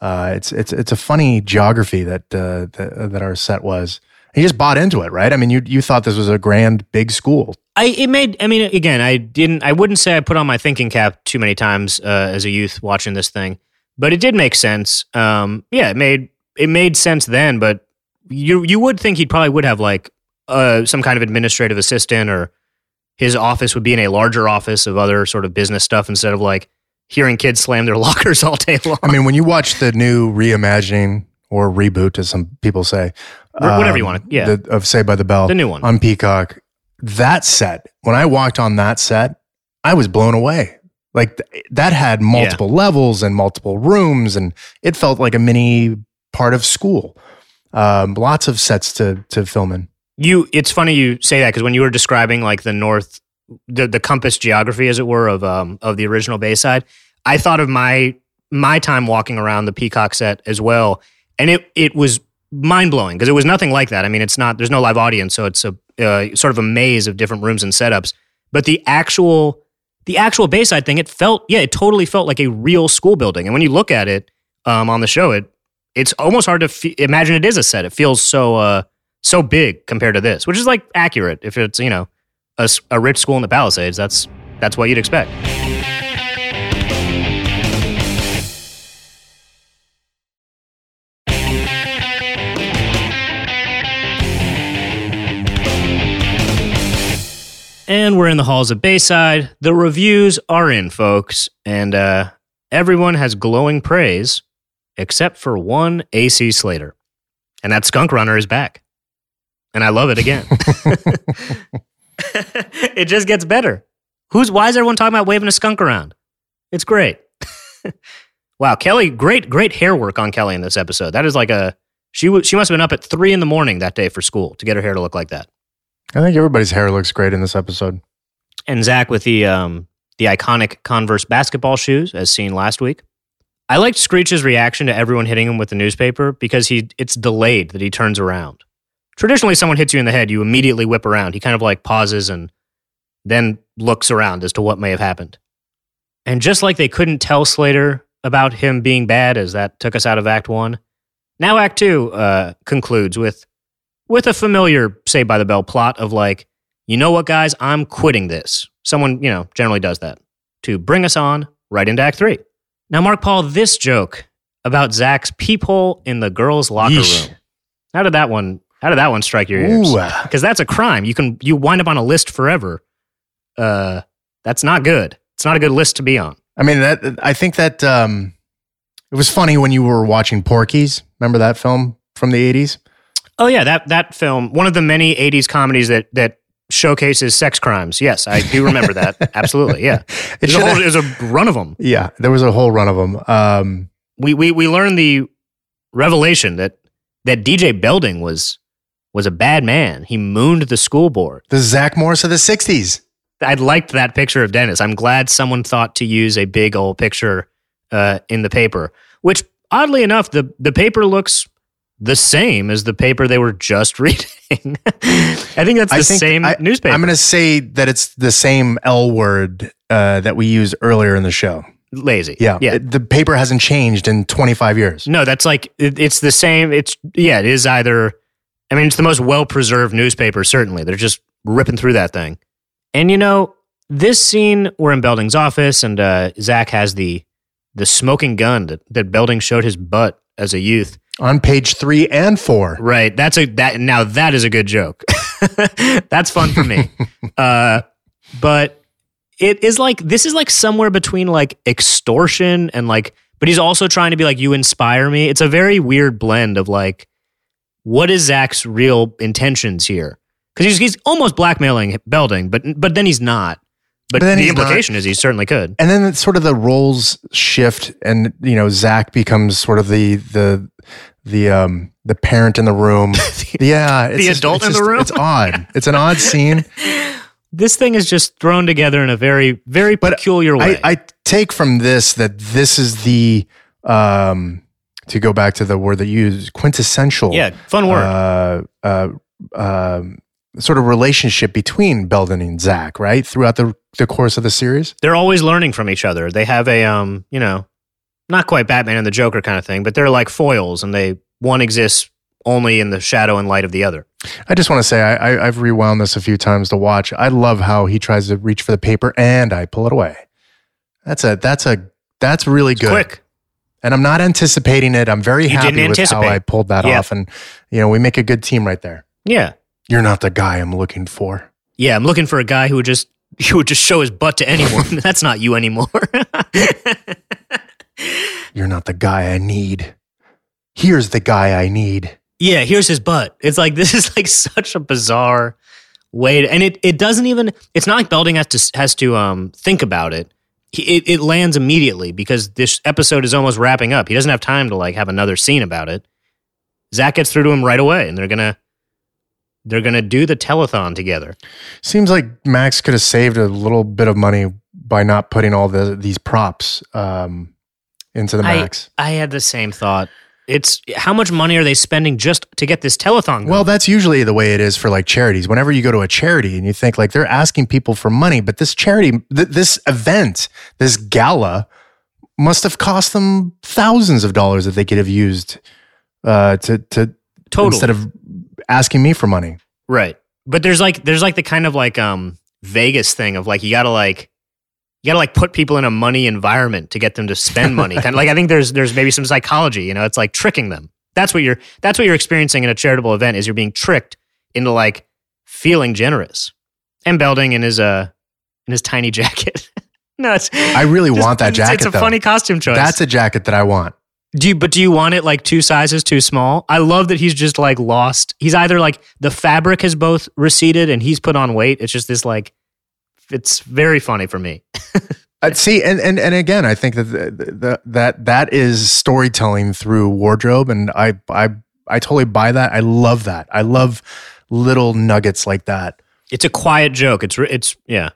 Uh, it's it's it's a funny geography that uh, that, that our set was. You just bought into it, right? I mean, you you thought this was a grand, big school. I it made. I mean, again, I didn't. I wouldn't say I put on my thinking cap too many times uh, as a youth watching this thing, but it did make sense. Um, yeah, it made it made sense then. But you you would think he probably would have like uh, some kind of administrative assistant, or his office would be in a larger office of other sort of business stuff instead of like hearing kids slam their lockers all day long. I mean, when you watch the new reimagining or reboot, as some people say, um, whatever you want to, yeah, the, of Saved by the Bell, the new one on Peacock. That set, when I walked on that set, I was blown away. Like th- that had multiple yeah. levels and multiple rooms, and it felt like a mini part of school. Um, lots of sets to to film in. You, it's funny you say that because when you were describing like the north, the the compass geography, as it were, of um of the original Bayside, I thought of my my time walking around the Peacock set as well, and it it was mind blowing because it was nothing like that. I mean, it's not there's no live audience, so it's a uh, sort of a maze of different rooms and setups. But the actual the actual Bayside thing, it felt yeah, it totally felt like a real school building. And when you look at it um on the show, it it's almost hard to f- imagine it is a set. It feels so uh so big compared to this, which is like accurate if it's you know. A, a rich school in the Palisades, that's that's what you'd expect. And we're in the halls of Bayside. The reviews are in, folks, and uh, everyone has glowing praise except for one A C Slater. And that skunk runner is back. And I love it again. It just gets better. Who's why is everyone talking about waving a skunk around? It's great. Wow, Kelly, great, great hair work on Kelly in this episode. That is like a she. W- she must have been up at three in the morning that day for school to get her hair to look like that. I think everybody's hair looks great in this episode. And Zach with the um, the iconic Converse basketball shoes, as seen last week. I liked Screech's reaction to everyone hitting him with the newspaper because he it's delayed that he turns around. Traditionally, someone hits you in the head, you immediately whip around. He kind of like pauses and then looks around as to what may have happened. And just like they couldn't tell Slater about him being bad, as that took us out of Act One, now Act Two uh, concludes with with a familiar Saved by the Bell plot of like, you know what, guys, I'm quitting this. Someone, you know, generally does that to bring us on right into Act Three. Now, Mark Paul, this joke about Zach's peephole in the girls' locker Yeesh. room. How did that one? How did that one strike your ears? Because that's a crime. You can you wind up on a list forever. Uh, that's not good. It's not a good list to be on. I mean, that I think that um, it was funny when you were watching Porky's. Remember that film from the eighties? Oh yeah, that that film. One of the many eighties comedies that that showcases sex crimes. Yes, I do remember that. Absolutely, yeah. There's a, whole, there's a run of them. Yeah, there was a whole run of them. Um, we we we learned the revelation that that D J Belding was. was a bad man. He mooned the school board. The Zach Morris of the sixties. I liked that picture of Dennis. I'm glad someone thought to use a big old picture uh, in the paper, which oddly enough, the, the paper looks the same as the paper they were just reading. I think that's the I think same I, newspaper. I'm going to say that it's the same L word uh, that we used earlier in the show. Lazy. Yeah. yeah. It, the paper hasn't changed in twenty-five years. No, that's like, it, it's the same. It's, yeah, it is either... I mean, it's the most well-preserved newspaper, certainly. They're just ripping through that thing. And, you know, this scene, we're in Belding's office, and uh, Zach has the the smoking gun that, that Belding showed his butt as a youth. On page three and four. Right. That's a that Now, that is a good joke. That's fun for me. uh, but it is like, this is like somewhere between, like, extortion and, like, But he's also trying to be like, you inspire me. It's a very weird blend of like, what is Zach's real intentions here? Because he's, he's almost blackmailing Belding, but but then he's not. But, but the implication not. is he certainly could. And then it's sort of the roles shift, and you know, Zach becomes sort of the the the um the parent in the room. the, yeah, it's the just, adult it's in just, the room. It's odd. Yeah. It's an odd scene. This thing is just thrown together in a very, very but peculiar way. I, I take from this that this is the, um, to go back to the word that you used, quintessential. Yeah, fun word. Uh, uh, uh, sort of relationship between Belding and Zach, right? Throughout the, the course of the series. They're always learning from each other. They have a, um, you know, not quite Batman and the Joker kind of thing, but they're like foils, and they one exists only in the shadow and light of the other. I just want to say, I, I, I've rewound this a few times to watch. I love how he tries to reach for the paper and I pull it away. That's a, that's a, that's really it's good. Quick. And I'm not anticipating it. I'm very you happy with how I pulled that yeah. off. And, you know, we make a good team right there. Yeah. You're not the guy I'm looking for. Yeah. I'm looking for a guy who would just, who would just show his butt to anyone. That's not you anymore. You're not the guy I need. Here's the guy I need. Yeah, here's his butt. It's like, this is like such a bizarre way to, and it, it doesn't even, it's not like Belding has to has to um think about it. He, it. It lands immediately because this episode is almost wrapping up. He doesn't have time to like have another scene about it. Zach gets through to him right away, and they're gonna they're gonna do the telethon together. Seems like Max could have saved a little bit of money by not putting all the these props um into the Max. I, I had the same thought. It's how much money are they spending just to get this telethon going? Well, that's usually the way it is for like charities. Whenever you go to a charity and you think like they're asking people for money, but this charity, th- this event, this gala must have cost them thousands of dollars that they could have used uh, to, to Total. instead of asking me for money. Right. But there's like, there's like the kind of like um, Vegas thing of like, you gotta like, you gotta like put people in a money environment to get them to spend money. Kind of like I think there's there's maybe some psychology, you know, it's like tricking them. That's what you're that's what you're experiencing in a charitable event is you're being tricked into like feeling generous. And Belding in his uh in his tiny jacket. No, it's I really just, want that jacket. It's, it's a though. funny costume choice. That's a jacket that I want. Do you but do you want it like two sizes too small? I love that he's just like lost. He's either like the fabric has both receded and he's put on weight. It's just this like It's very funny for me. uh, see, and, and and again, I think that the, the, that that is storytelling through wardrobe, and I I I totally buy that. I love that. I love little nuggets like that. It's a quiet joke. It's it's yeah.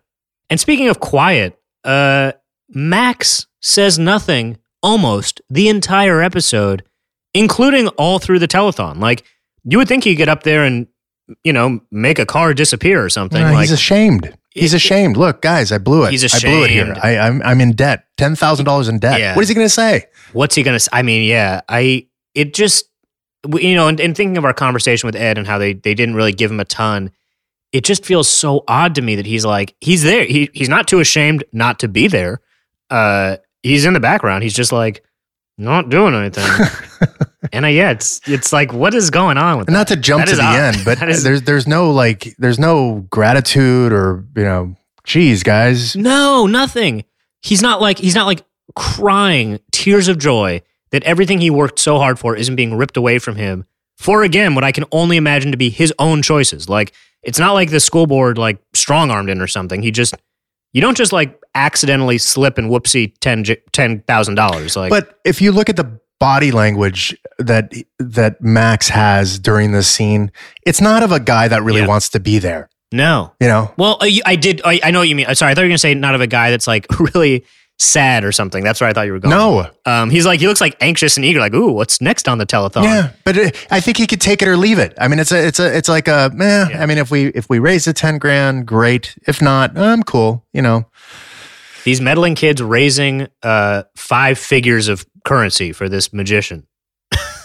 And speaking of quiet, uh, Max says nothing almost the entire episode, including all through the telethon. Like you would think he'd get up there and you know make a car disappear or something. Yeah, like, he's ashamed. He's ashamed. Look, guys, I blew it. He's ashamed. I blew it here. I, I'm I'm in debt. Ten thousand dollars in debt. Yeah. What is he going to say? What's he going to say? I mean, yeah. I it just you know, and, and thinking of our conversation with Ed and how they they didn't really give him a ton. It just feels so odd to me that he's like he's there. He he's not too ashamed not to be there. Uh, he's in the background. He's just like not doing anything. And I, yeah, it's it's like what is going on with that? Not to jump to the end, but is, there's there's no like there's no gratitude or you know, geez, guys. No, nothing. He's not like he's not like crying tears of joy that everything he worked so hard for isn't being ripped away from him for again what I can only imagine to be his own choices. Like it's not like the school board like strong-armed him or something. He just you don't just like accidentally slip and whoopsie ten ten thousand dollars. Like, but if you look at the body language that that Max has during this scene, it's not of a guy that really yeah. wants to be there. No, you know. Well, I, I did. I, I know what you mean. Sorry, I thought you were gonna say not of a guy that's like really sad or something. That's where I thought you were going. No, um, he's like he looks like anxious and eager. Like, ooh, what's next on the telethon? Yeah, but it, I think he could take it or leave it. I mean, it's a, it's a, it's like a. Eh, yeah. I mean, if we if we raise the ten grand, great. If not, I'm cool. You know, these meddling kids raising uh five figures of currency for this magician.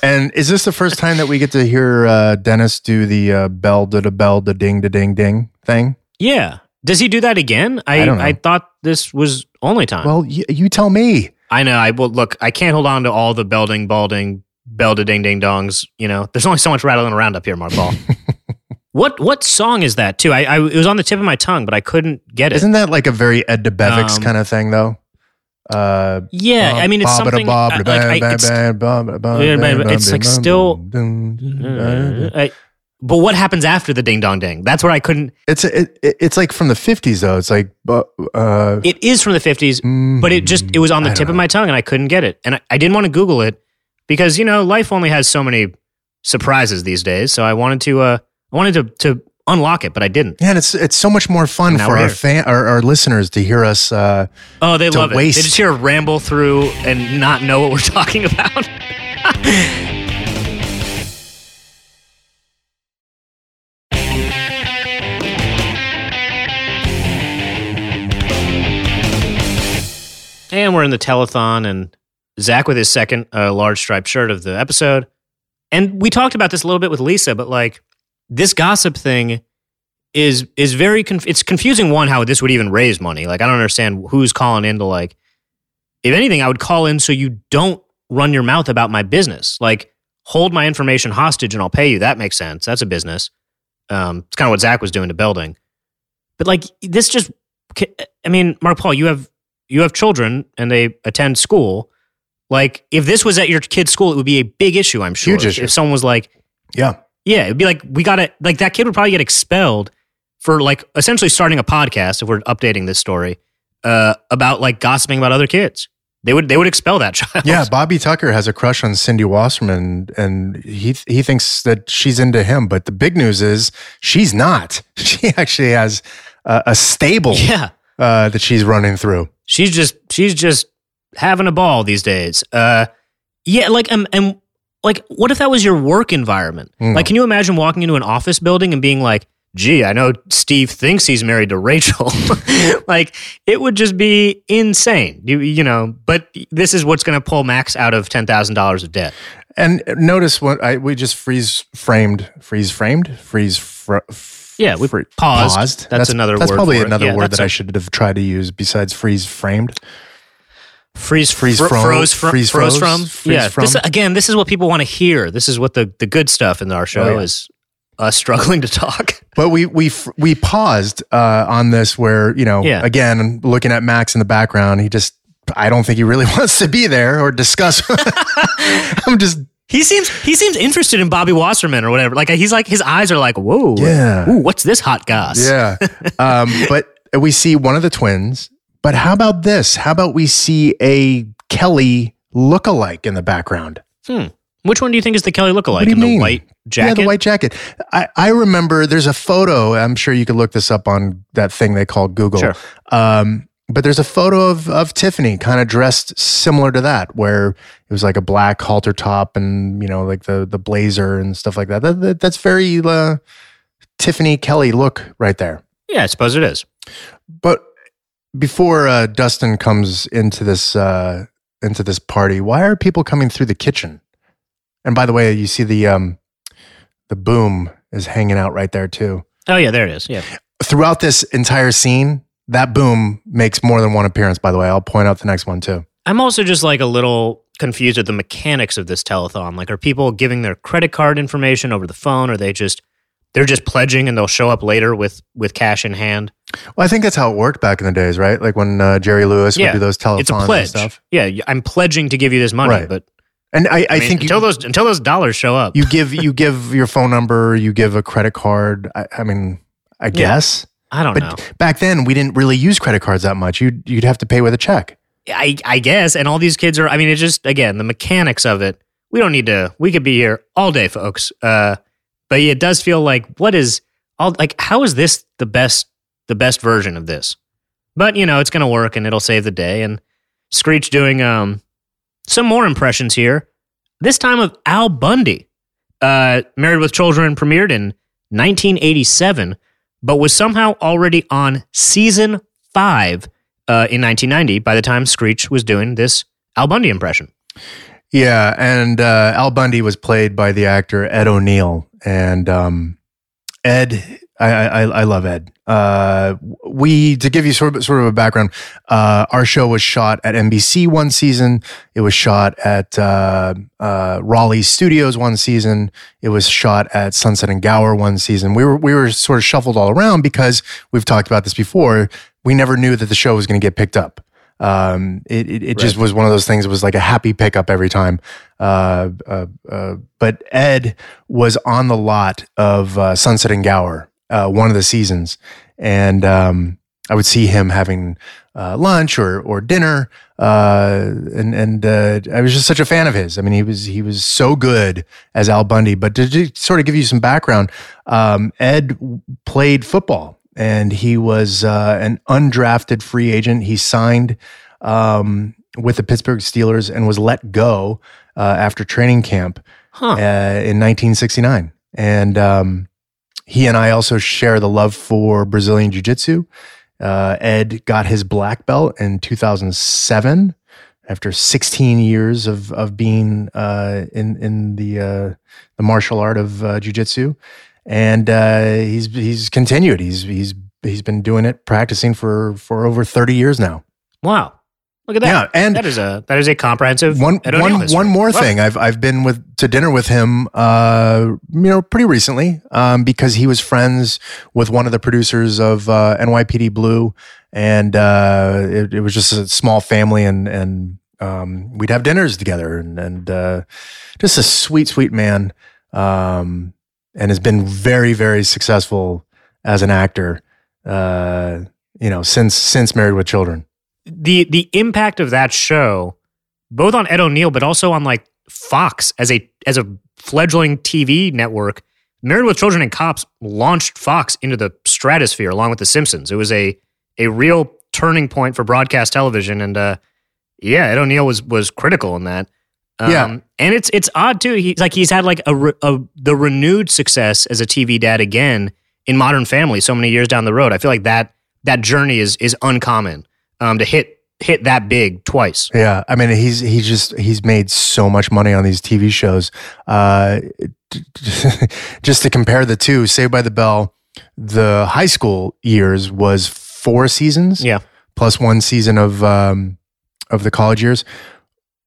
And is this the first time that we get to hear uh, Dennis do the uh, bell da da bell da ding da ding ding thing? Yeah. Does he do that again? I I, don't know. I thought this was only time. Well, y- you tell me. I know. I well, look, I can't hold on to all the belding, balding, bell da ding ding dongs. You know, there's only so much rattling around up here, Mark Paul. What what song is that too? I, I it was on the tip of my tongue, but I couldn't get it. Isn't that like a very Ed DeBevics um, kind of thing though? Uh, yeah, um, I mean, it's something. It's like still. But what happens after the ding dong ding? That's where I couldn't. It's it, it's like from the fifties though. It's like uh, it is from the fifties, mm, but it just it was on the tip of my tongue and I couldn't get it, and I, I didn't want to Google it because you know life only has so many surprises these days. So I wanted to uh, I wanted to to unlock it, but I didn't. Yeah, and it's it's so much more fun for our, fan, our our listeners to hear us. Uh, oh, they love waste. it. They just hear a ramble through and not know what we're talking about. And we're in the telethon, and Zach with his second uh, large striped shirt of the episode. And we talked about this a little bit with Lisa, but like this gossip thing is is very conf- it's confusing. One, how this would even raise money. Like I don't understand who's calling in to like. If anything, I would call in so you don't run your mouth about my business. Like hold my information hostage, and I'll pay you. That makes sense. That's a business. Um, it's kind of what Zach was doing to Belding. But like this, just I mean, Mark Paul, you have. You have children and they attend school. Like, if this was at your kid's school, it would be a big issue, I'm sure. Huge issue. If someone was like, yeah. Yeah, it'd be like, we got to, like, that kid would probably get expelled for, like, essentially starting a podcast, if we're updating this story, uh, about, like, gossiping about other kids. They would they would expel that child. Yeah, Bobby Tucker has a crush on Cindy Wasserman, and he he thinks that she's into him. But the big news is she's not. She actually has a, a stable yeah. uh, that she's running through. She's just she's just having a ball these days. Uh, yeah, like um, and like, what if that was your work environment? Mm. Like, can you imagine walking into an office building and being like, "Gee, I know Steve thinks he's married to Rachel." Like, it would just be insane, you, you know. But this is what's going to pull Max out of ten thousand dollars of debt. And notice what I we just freeze framed, freeze framed, freeze. Fr- Yeah, we paused. paused. That's, that's another that's word. That's probably another yeah, word that a, I should have tried to use besides freeze framed. Freeze, freeze, fr- from, froze, fr- freeze, froze, froze from. Freeze yeah, from. This, again, this is what people want to hear. This is what the, the good stuff in our show oh, yeah. is us struggling to talk. But we we we paused uh, on this where, you know, yeah. again, looking at Max in the background, he just, I don't think he really wants to be there or discuss. I'm just. He seems he seems interested in Bobby Wasserman or whatever. Like he's like his eyes are like, whoa, yeah, ooh, what's this hot goss? Yeah, um, but we see one of the twins. But how about this? How about we see a Kelly lookalike in the background? Hmm. Which one do you think is the Kelly lookalike? What do you in mean? The white jacket? Yeah, the white jacket. I, I remember there's a photo. I'm sure you could look this up on that thing they call Google. Sure. Um, But there's a photo of, of Tiffany kind of dressed similar to that, where it was like a black halter top and, you know, like the, the blazer and stuff like that. that, that that's very uh, Tiffany Kelly look right there. Yeah, I suppose it is. But before uh, Dustin comes into this uh, into this party, why are people coming through the kitchen? And by the way, you see the um, the boom is hanging out right there too. Oh yeah, there it is. Yeah. Throughout this entire scene. That boom makes more than one appearance, by the way. I'll point out the next one, too. I'm also just like a little confused at the mechanics of this telethon. Like, are people giving their credit card information over the phone? Or are they just, they're just pledging and they'll show up later with, with cash in hand? Well, I think that's how it worked back in the days, right? Like when uh, Jerry Lewis yeah. would do those telethons it's a pledge. And stuff. Yeah, I'm pledging to give you this money, right. but... And I, I, I mean, think until you, those until those dollars show up. You give you give your phone number, you give a credit card. I, I mean, I yeah. guess... I don't but know. Back then, we didn't really use credit cards that much. You'd, you'd have to pay with a check. I, I guess. And all these kids are, I mean, it's just, again, the mechanics of it. We don't need to, we could be here all day, folks. Uh, but it does feel like, what is, all like, how is this the best, the best version of this? But, you know, it's going to work and it'll save the day. And Screech doing um some more impressions here, this time of Al Bundy. Uh, Married with Children premiered in nineteen eighty-seven. But was somehow already on season five uh, in nineteen ninety by the time Screech was doing this Al Bundy impression. Yeah, and uh, Al Bundy was played by the actor Ed O'Neill. And um, Ed, I, I, I love Ed. Uh, we, to give you sort of, sort of a background, uh, our show was shot at N B C one season. It was shot at uh, uh, Raleigh Studios one season. It was shot at Sunset and Gower one season. We were we were sort of shuffled all around because we've talked about this before. We never knew that the show was going to get picked up. Um, it it, it right. just was one of those things. It was like a happy pickup every time. Uh, uh, uh, but Ed was on the lot of uh, Sunset and Gower, uh, one of the seasons, and um, I would see him having uh, lunch or or dinner, uh, and and uh, I was just such a fan of his. I mean, he was he was so good as Al Bundy. But to, to sort of give you some background, um, Ed played football. And he was uh, an undrafted free agent. He signed um, with the Pittsburgh Steelers and was let go uh, after training camp huh. uh, in nineteen sixty-nine. And um, he and I also share the love for Brazilian Jiu-Jitsu. Uh, Ed got his black belt in two thousand seven after sixteen years of of being uh, in in the uh, the martial art of uh, Jiu-Jitsu. And uh, he's he's continued. He's he's he's been doing it, practicing for, for over thirty years now. Wow, look at that! Yeah, and that is a that is a comprehensive one. One, one more wow. thing. I've I've been with to dinner with him, uh, you know, pretty recently, um, because he was friends with one of the producers of uh, N Y P D Blue, and uh, it, it was just a small family, and and um, we'd have dinners together, and and uh, just a sweet, sweet man. Um, And has been very, very successful as an actor, uh, you know, since since Married with Children. The the impact of that show, both on Ed O'Neill, but also on like Fox as a as a fledgling T V network. Married with Children and Cops launched Fox into the stratosphere along with The Simpsons. It was a a real turning point for broadcast television, and uh, yeah, Ed O'Neill was was critical in that. Um, yeah, and it's it's odd too. He's like he's had like a, re, a the renewed success as a T V dad again in Modern Family so many years down the road. I feel like that that journey is is uncommon um, to hit hit that big twice. Yeah, I mean he's he's just he's made so much money on these T V shows. Uh, just to compare the two, Saved by the Bell, the high school years was four seasons. Yeah, plus one season of um, of the college years.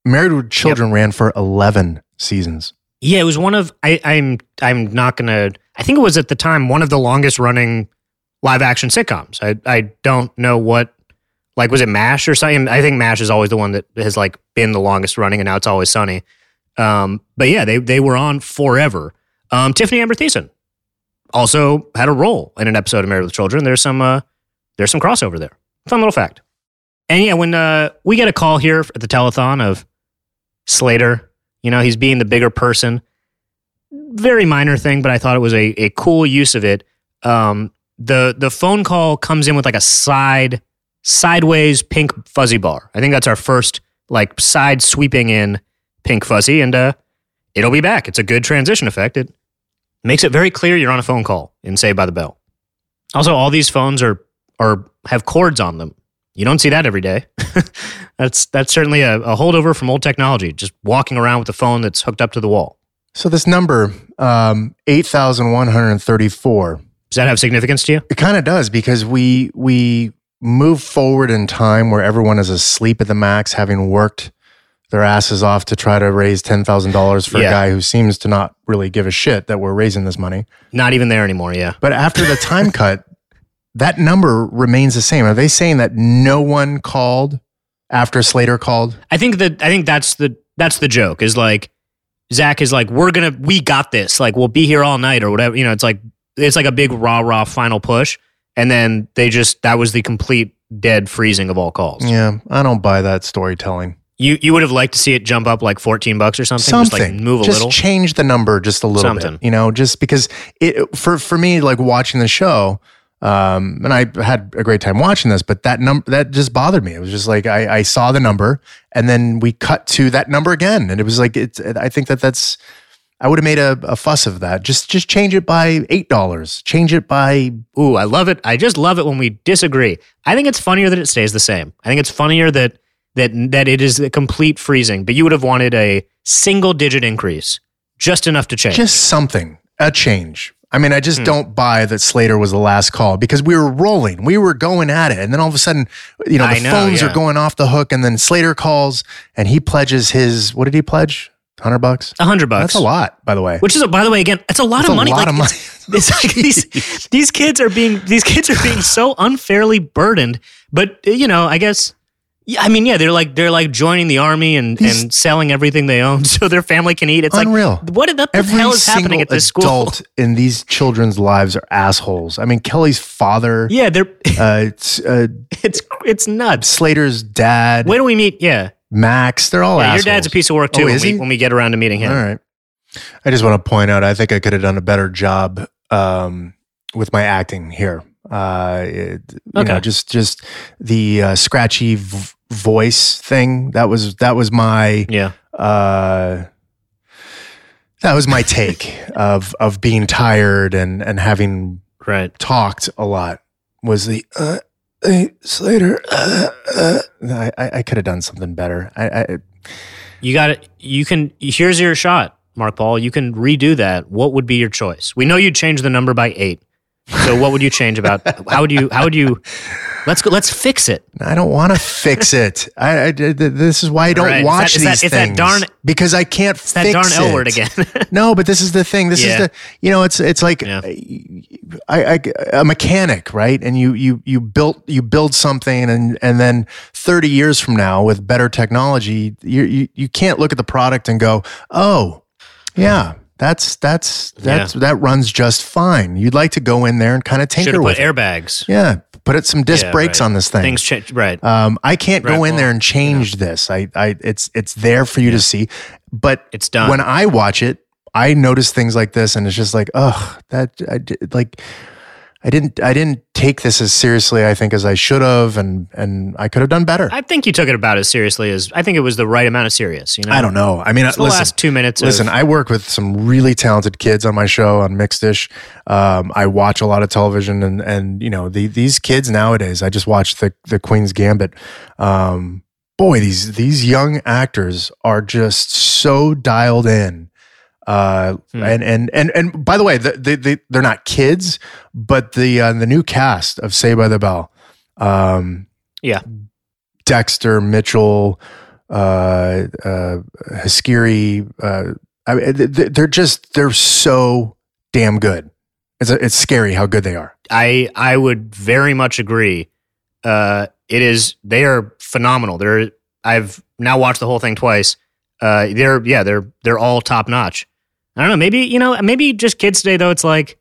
Married with Children yep. ran for eleven seasons. Yeah, it was one of I, I'm I'm not gonna. I think it was at the time one of the longest running live action sitcoms. I I don't know what like was it MASH or something. I think MASH is always the one that has like been the longest running, and now It's Always Sunny. Um, but yeah, they they were on forever. Um, Tiffany Amber Thiessen also had a role in an episode of Married with Children. There's some uh, there's some crossover there. Fun little fact. And yeah, when uh, we get a call here at the telethon of Slater, you know, he's being the bigger person. Very minor thing, but I thought it was a, a cool use of it. Um, the the phone call comes in with like a side, sideways pink fuzzy bar. I think that's our first like side sweeping in pink fuzzy, and uh, it'll be back. It's a good transition effect. It makes it very clear you're on a phone call in Saved by the Bell. Also, all these phones are are have cords on them. You don't see that every day. that's that's certainly a, a holdover from old technology, just walking around with a phone that's hooked up to the wall. So this number, um, eight thousand one hundred thirty-four. Does that have significance to you? It kind of does, because we we move forward in time where everyone is asleep at the max, having worked their asses off to try to raise ten thousand dollars for yeah. a guy who seems to not really give a shit that we're raising this money. Not even there anymore, yeah. But after the time cut, that number remains the same. Are they saying that no one called after Slater called? I think that I think that's the that's the joke. Is like Zach is like we're gonna we got this. Like we'll be here all night or whatever. You know, it's like it's like a big rah rah final push, and then they just that was the complete dead freezing of all calls. Yeah, I don't buy that storytelling. You you would have liked to see it jump up like fourteen bucks or something. Something. Just like move a just little. Just change the number just a little something. Bit. You know, just because it for for me like watching the show. Um, and I had a great time watching this, but that number, that just bothered me. It was just like, I, I saw the number and then we cut to that number again. And it was like, it's, I think that that's, I would have made a, a fuss of that. Just, just change it by eight dollars. Change it by, ooh, I love it. I just love it when we disagree. I think it's funnier that it stays the same. I think it's funnier that, that, that it is a complete freezing, but you would have wanted a single digit increase, just enough to change. Just something, a change. I mean, I just hmm. don't buy that Slater was the last call because we were rolling. We were going at it. And then all of a sudden, you know, the I know, phones yeah. are going off the hook. And then Slater calls and he pledges his, what did he pledge? one hundred bucks? one hundred bucks. That's a lot, by the way. Which is, a, by the way, again, it's a lot that's of money. a lot like, of money. It's, it's like these, these kids are being, these kids are being so unfairly burdened. But, you know, I guess Yeah, I mean, yeah, they're like they're like joining the army and, and selling everything they own so their family can eat. It's unreal. Like, what, what the Every hell is happening at this school? Every single adult in these children's lives are assholes. I mean, Kelly's father. Yeah, they're. Uh, it's, uh, it's it's nuts. Slater's dad. When do we meet? Yeah, Max. They're all yeah, assholes. Your dad's a piece of work too. Oh, is when, we, he? when we get around to meeting him. All right. I just want to point out. I think I could have done a better job um, with my acting here. Uh, it, you okay. know, just just the uh, scratchy. V- voice thing that was that was my yeah uh that was my take of of being tired and and having right talked a lot was the uh hey, Slater uh, uh. I I could have done something better. I, I you got it you can here's your shot, Mark Paul. You can redo that. What would be your choice? We know you'd change the number by eight. So what would you change about how would you how would you let's go let's fix it. I don't want to fix it. I, I this is why I don't right. watch is that, is these that, things. That darn, because I can't it's fix it. That darn L word again. No, but this is the thing. This yeah. is the you know it's it's like yeah. I, I a mechanic, right? And you you you built you build something and and then thirty years from now with better technology, you you, you can't look at the product and go, "Oh, yeah." yeah. That's that's that's yeah. that runs just fine. You'd like to go in there and kind of tinker Should've with put it. airbags. Yeah, put it some disc yeah, brakes right. on this thing. Things change, right? Um, I can't right. go in there and change yeah. this. I, I, it's it's there for you yeah. to see, but it's done. When I watch it, I notice things like this, and it's just like, ugh, that I like. I didn't I didn't take this as seriously, I think, as I should have, and, and I could have done better. I think you took it about as seriously as, I think it was the right amount of serious, you know? I don't know. I mean, it's the listen, last two minutes. Listen, of- I work with some really talented kids on my show, on Mixed Dish. Um, I watch a lot of television, and, and you know, the, these kids nowadays, I just watched the, the Queen's Gambit. Um, boy, these these young actors are just so dialed in. Uh, hmm. and, and, and, and by the way, they, they, they're not kids, but the, uh, the new cast of Saved by the Bell, um, yeah, Dexter Mitchell, uh, uh, Haskiri, uh, I mean, they're just, they're so damn good. It's a, it's scary how good they are. I, I would very much agree. Uh, it is, they are phenomenal. They're, I've now watched the whole thing twice. Uh, they're, yeah, they're, they're all top notch. I don't know. Maybe, you know, maybe just kids today, though, it's like,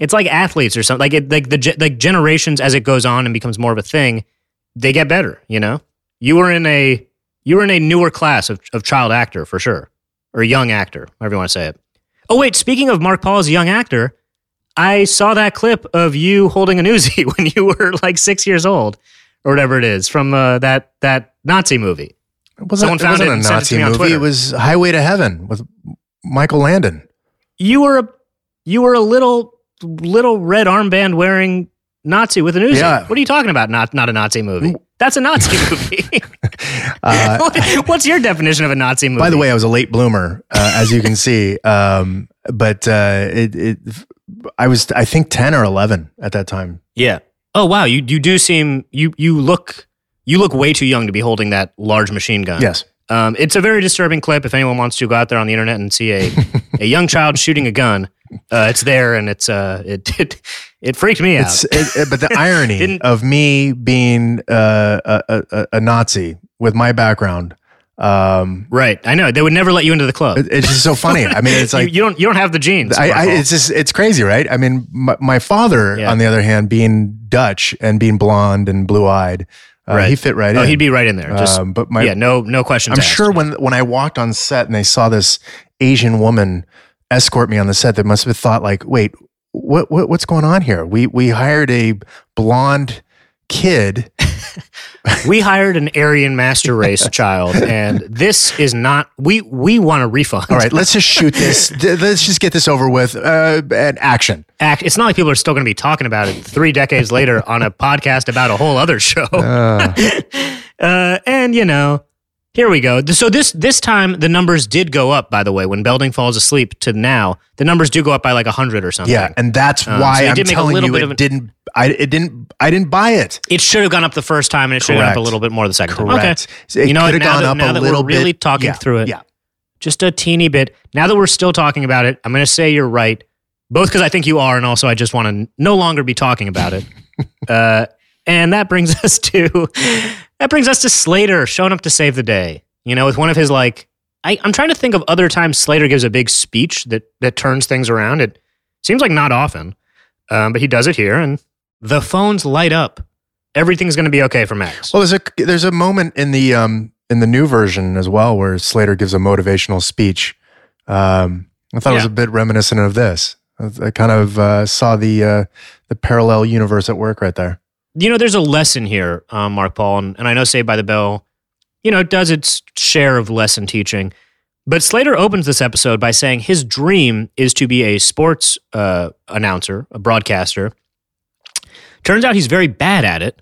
it's like athletes or something. Like, it, like the like generations as it goes on and becomes more of a thing, they get better. You know, you were in a you were in a newer class of of child actor for sure, or young actor, however you want to say it. Oh wait, speaking of Mark Paul as a young actor, I saw that clip of you holding an Uzi when you were like six years old or whatever it is from uh, that that Nazi movie. It wasn't, Someone found it, wasn't it a Nazi it movie. It was Highway to Heaven with Michael Landon. You were a you were a little little red armband wearing Nazi with an Uzi. Yeah. What are you talking about? Not not a Nazi movie. That's a Nazi movie. uh, What's your definition of a Nazi movie? By the way, I was a late bloomer, uh, as you can see. Um, but uh, it, it I was I think ten or eleven at that time. Yeah. Oh wow. You you do seem you you look. You look way too young to be holding that large machine gun. Yes. Um, it's a very disturbing clip. If anyone wants to go out there on the internet and see a, a young child shooting a gun, uh, it's there and it's uh, it, it it freaked me out. It's, it, it, but the irony of me being uh, a, a, a Nazi with my background. Um, right. I know. They would never let you into the club. It, it's just so funny. I mean, it's like. you, you don't you don't have the genes. I, I, it's just it's crazy, right? I mean, my, my father, yeah. on the other hand, being Dutch and being blonde and blue-eyed, Uh, right. He fit right in. Oh, he'd be right in there. Just, um, but my, yeah, no, no questions I'm asked. Sure when when I walked on set and they saw this Asian woman escort me on the set, they must have thought like, wait, what, what what's going on here? We we hired a blonde kid. We hired an Aryan master race child, and this is not. We we want a refund. All right, let's just shoot this. Let's just get this over with. Uh, and action. Act. It's not like people are still going to be talking about it three decades later on a podcast about a whole other show. Uh. uh, and you know, here we go. So this this time the numbers did go up. By the way, when Belding falls asleep to now, the numbers do go up by like a hundred or something. Yeah, and that's um, why so I'm telling you it an- didn't. I it didn't. I didn't buy it. It should have gone up the first time, and it should have gone up a little bit more the second Correct. time. Okay, it you know, could have gone that, up now a that little we're really bit. Talking yeah, through it, yeah, just a teeny bit. Now that we're still talking about it, I'm going to say you're right, both because I think you are, and also I just want to no longer be talking about it. uh, And that brings us to that brings us to Slater showing up to save the day. You know, with one of his like, I, I'm trying to think of other times Slater gives a big speech that that turns things around. It seems like not often, um, but he does it here, and the phones light up. Everything's going to be okay for Max. Well, there's a there's a moment in the um, in the new version as well where Slater gives a motivational speech. Um, I thought yeah. it was a bit reminiscent of this. I kind of uh, saw the uh, the parallel universe at work right there. You know, there's a lesson here, um, Mark Paul, and, and I know Saved by the Bell, you know, does its share of lesson teaching, but Slater opens this episode by saying his dream is to be a sports uh, announcer, a broadcaster. Turns out he's very bad at it,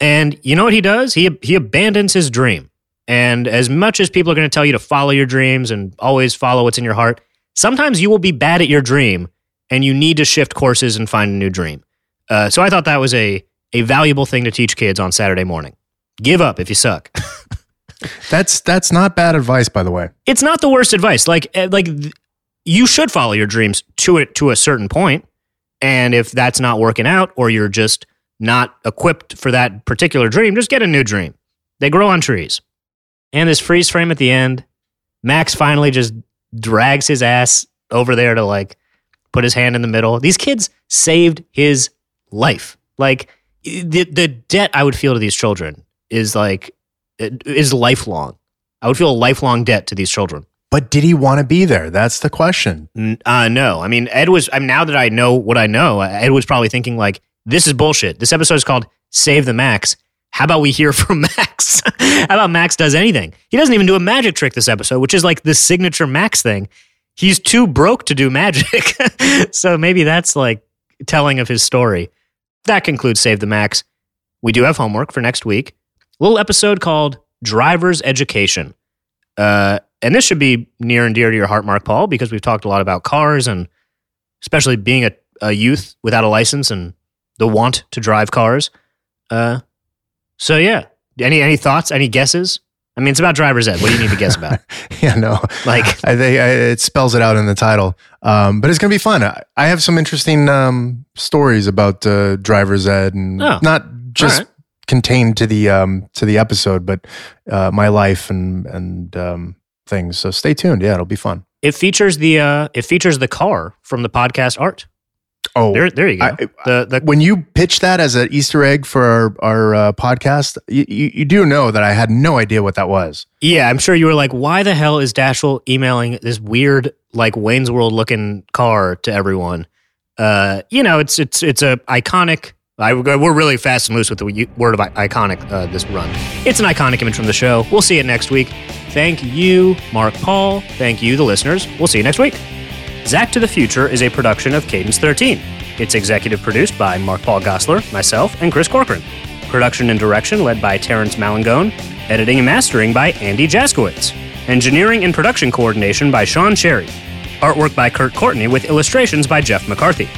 and you know what he does? He he abandons his dream, and as much as people are going to tell you to follow your dreams and always follow what's in your heart, sometimes you will be bad at your dream, and you need to shift courses and find a new dream. Uh, so I thought that was a a valuable thing to teach kids on Saturday morning. Give up if you suck. that's that's not bad advice, by the way. It's not the worst advice. Like like you should follow your dreams to it to a certain point, and if that's not working out or you're just not equipped for that particular dream, just get a new dream. They grow on trees. And this freeze frame at the end, Max finally just drags his ass over there to like put his hand in the middle. These kids saved his life. Like the the debt I would feel to these children is like is lifelong. I would feel a lifelong debt to these children. But did he want to be there? That's the question. Uh, no. I mean, Ed was, I mean, now that I know what I know, Ed was probably thinking like, this is bullshit. This episode is called Save the Max. How about we hear from Max? How about Max does anything? He doesn't even do a magic trick this episode, which is like the signature Max thing. He's too broke to do magic. So maybe that's like telling of his story. That concludes Save the Max. We do have homework for next week. A little episode called Driver's Education. Uh, and this should be near and dear to your heart, Mark Paul, because we've talked a lot about cars and especially being a, a youth without a license and the want to drive cars. Uh, so yeah, any any thoughts, any guesses? I mean, it's about driver's ed. What do you need to guess about? yeah, no, like I think I, it spells it out in the title. Um, but it's gonna be fun. I, I have some interesting um, stories about uh, driver's ed and oh, not just all right. contained to the um, to the episode, but uh, my life and and um, things. So stay tuned. Yeah, it'll be fun. It features the uh, it features the car from the podcast art. Oh, there, there you go. I, the, the, when you pitch that as an Easter egg for our, our uh, podcast, you, you, you do know that I had no idea what that was. Yeah, I'm sure you were like, why the hell is Dashiell emailing this weird, like Wayne's World looking car to everyone? Uh, you know, it's it's it's a iconic. I, we're really fast and loose with the word of iconic uh, this run. It's an iconic image from the show. We'll see it next week. Thank you, Mark Paul. Thank you, the listeners. We'll see you next week. Zach to the Future is a production of Cadence thirteen. It's executive produced by Mark Paul Gosler, myself, and Chris Corcoran. Production and direction led by Terrence Malangone. Editing and mastering by Andy Jaskowitz. Engineering and production coordination by Sean Cherry. Artwork by Kurt Courtney with illustrations by Jeff McCarthy.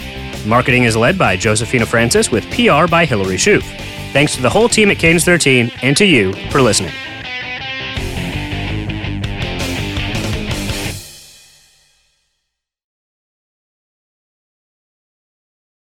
Marketing is led by Josephina Francis with P R by Hillary Shoup. Thanks to the whole team at Cadence thirteen and to you for listening.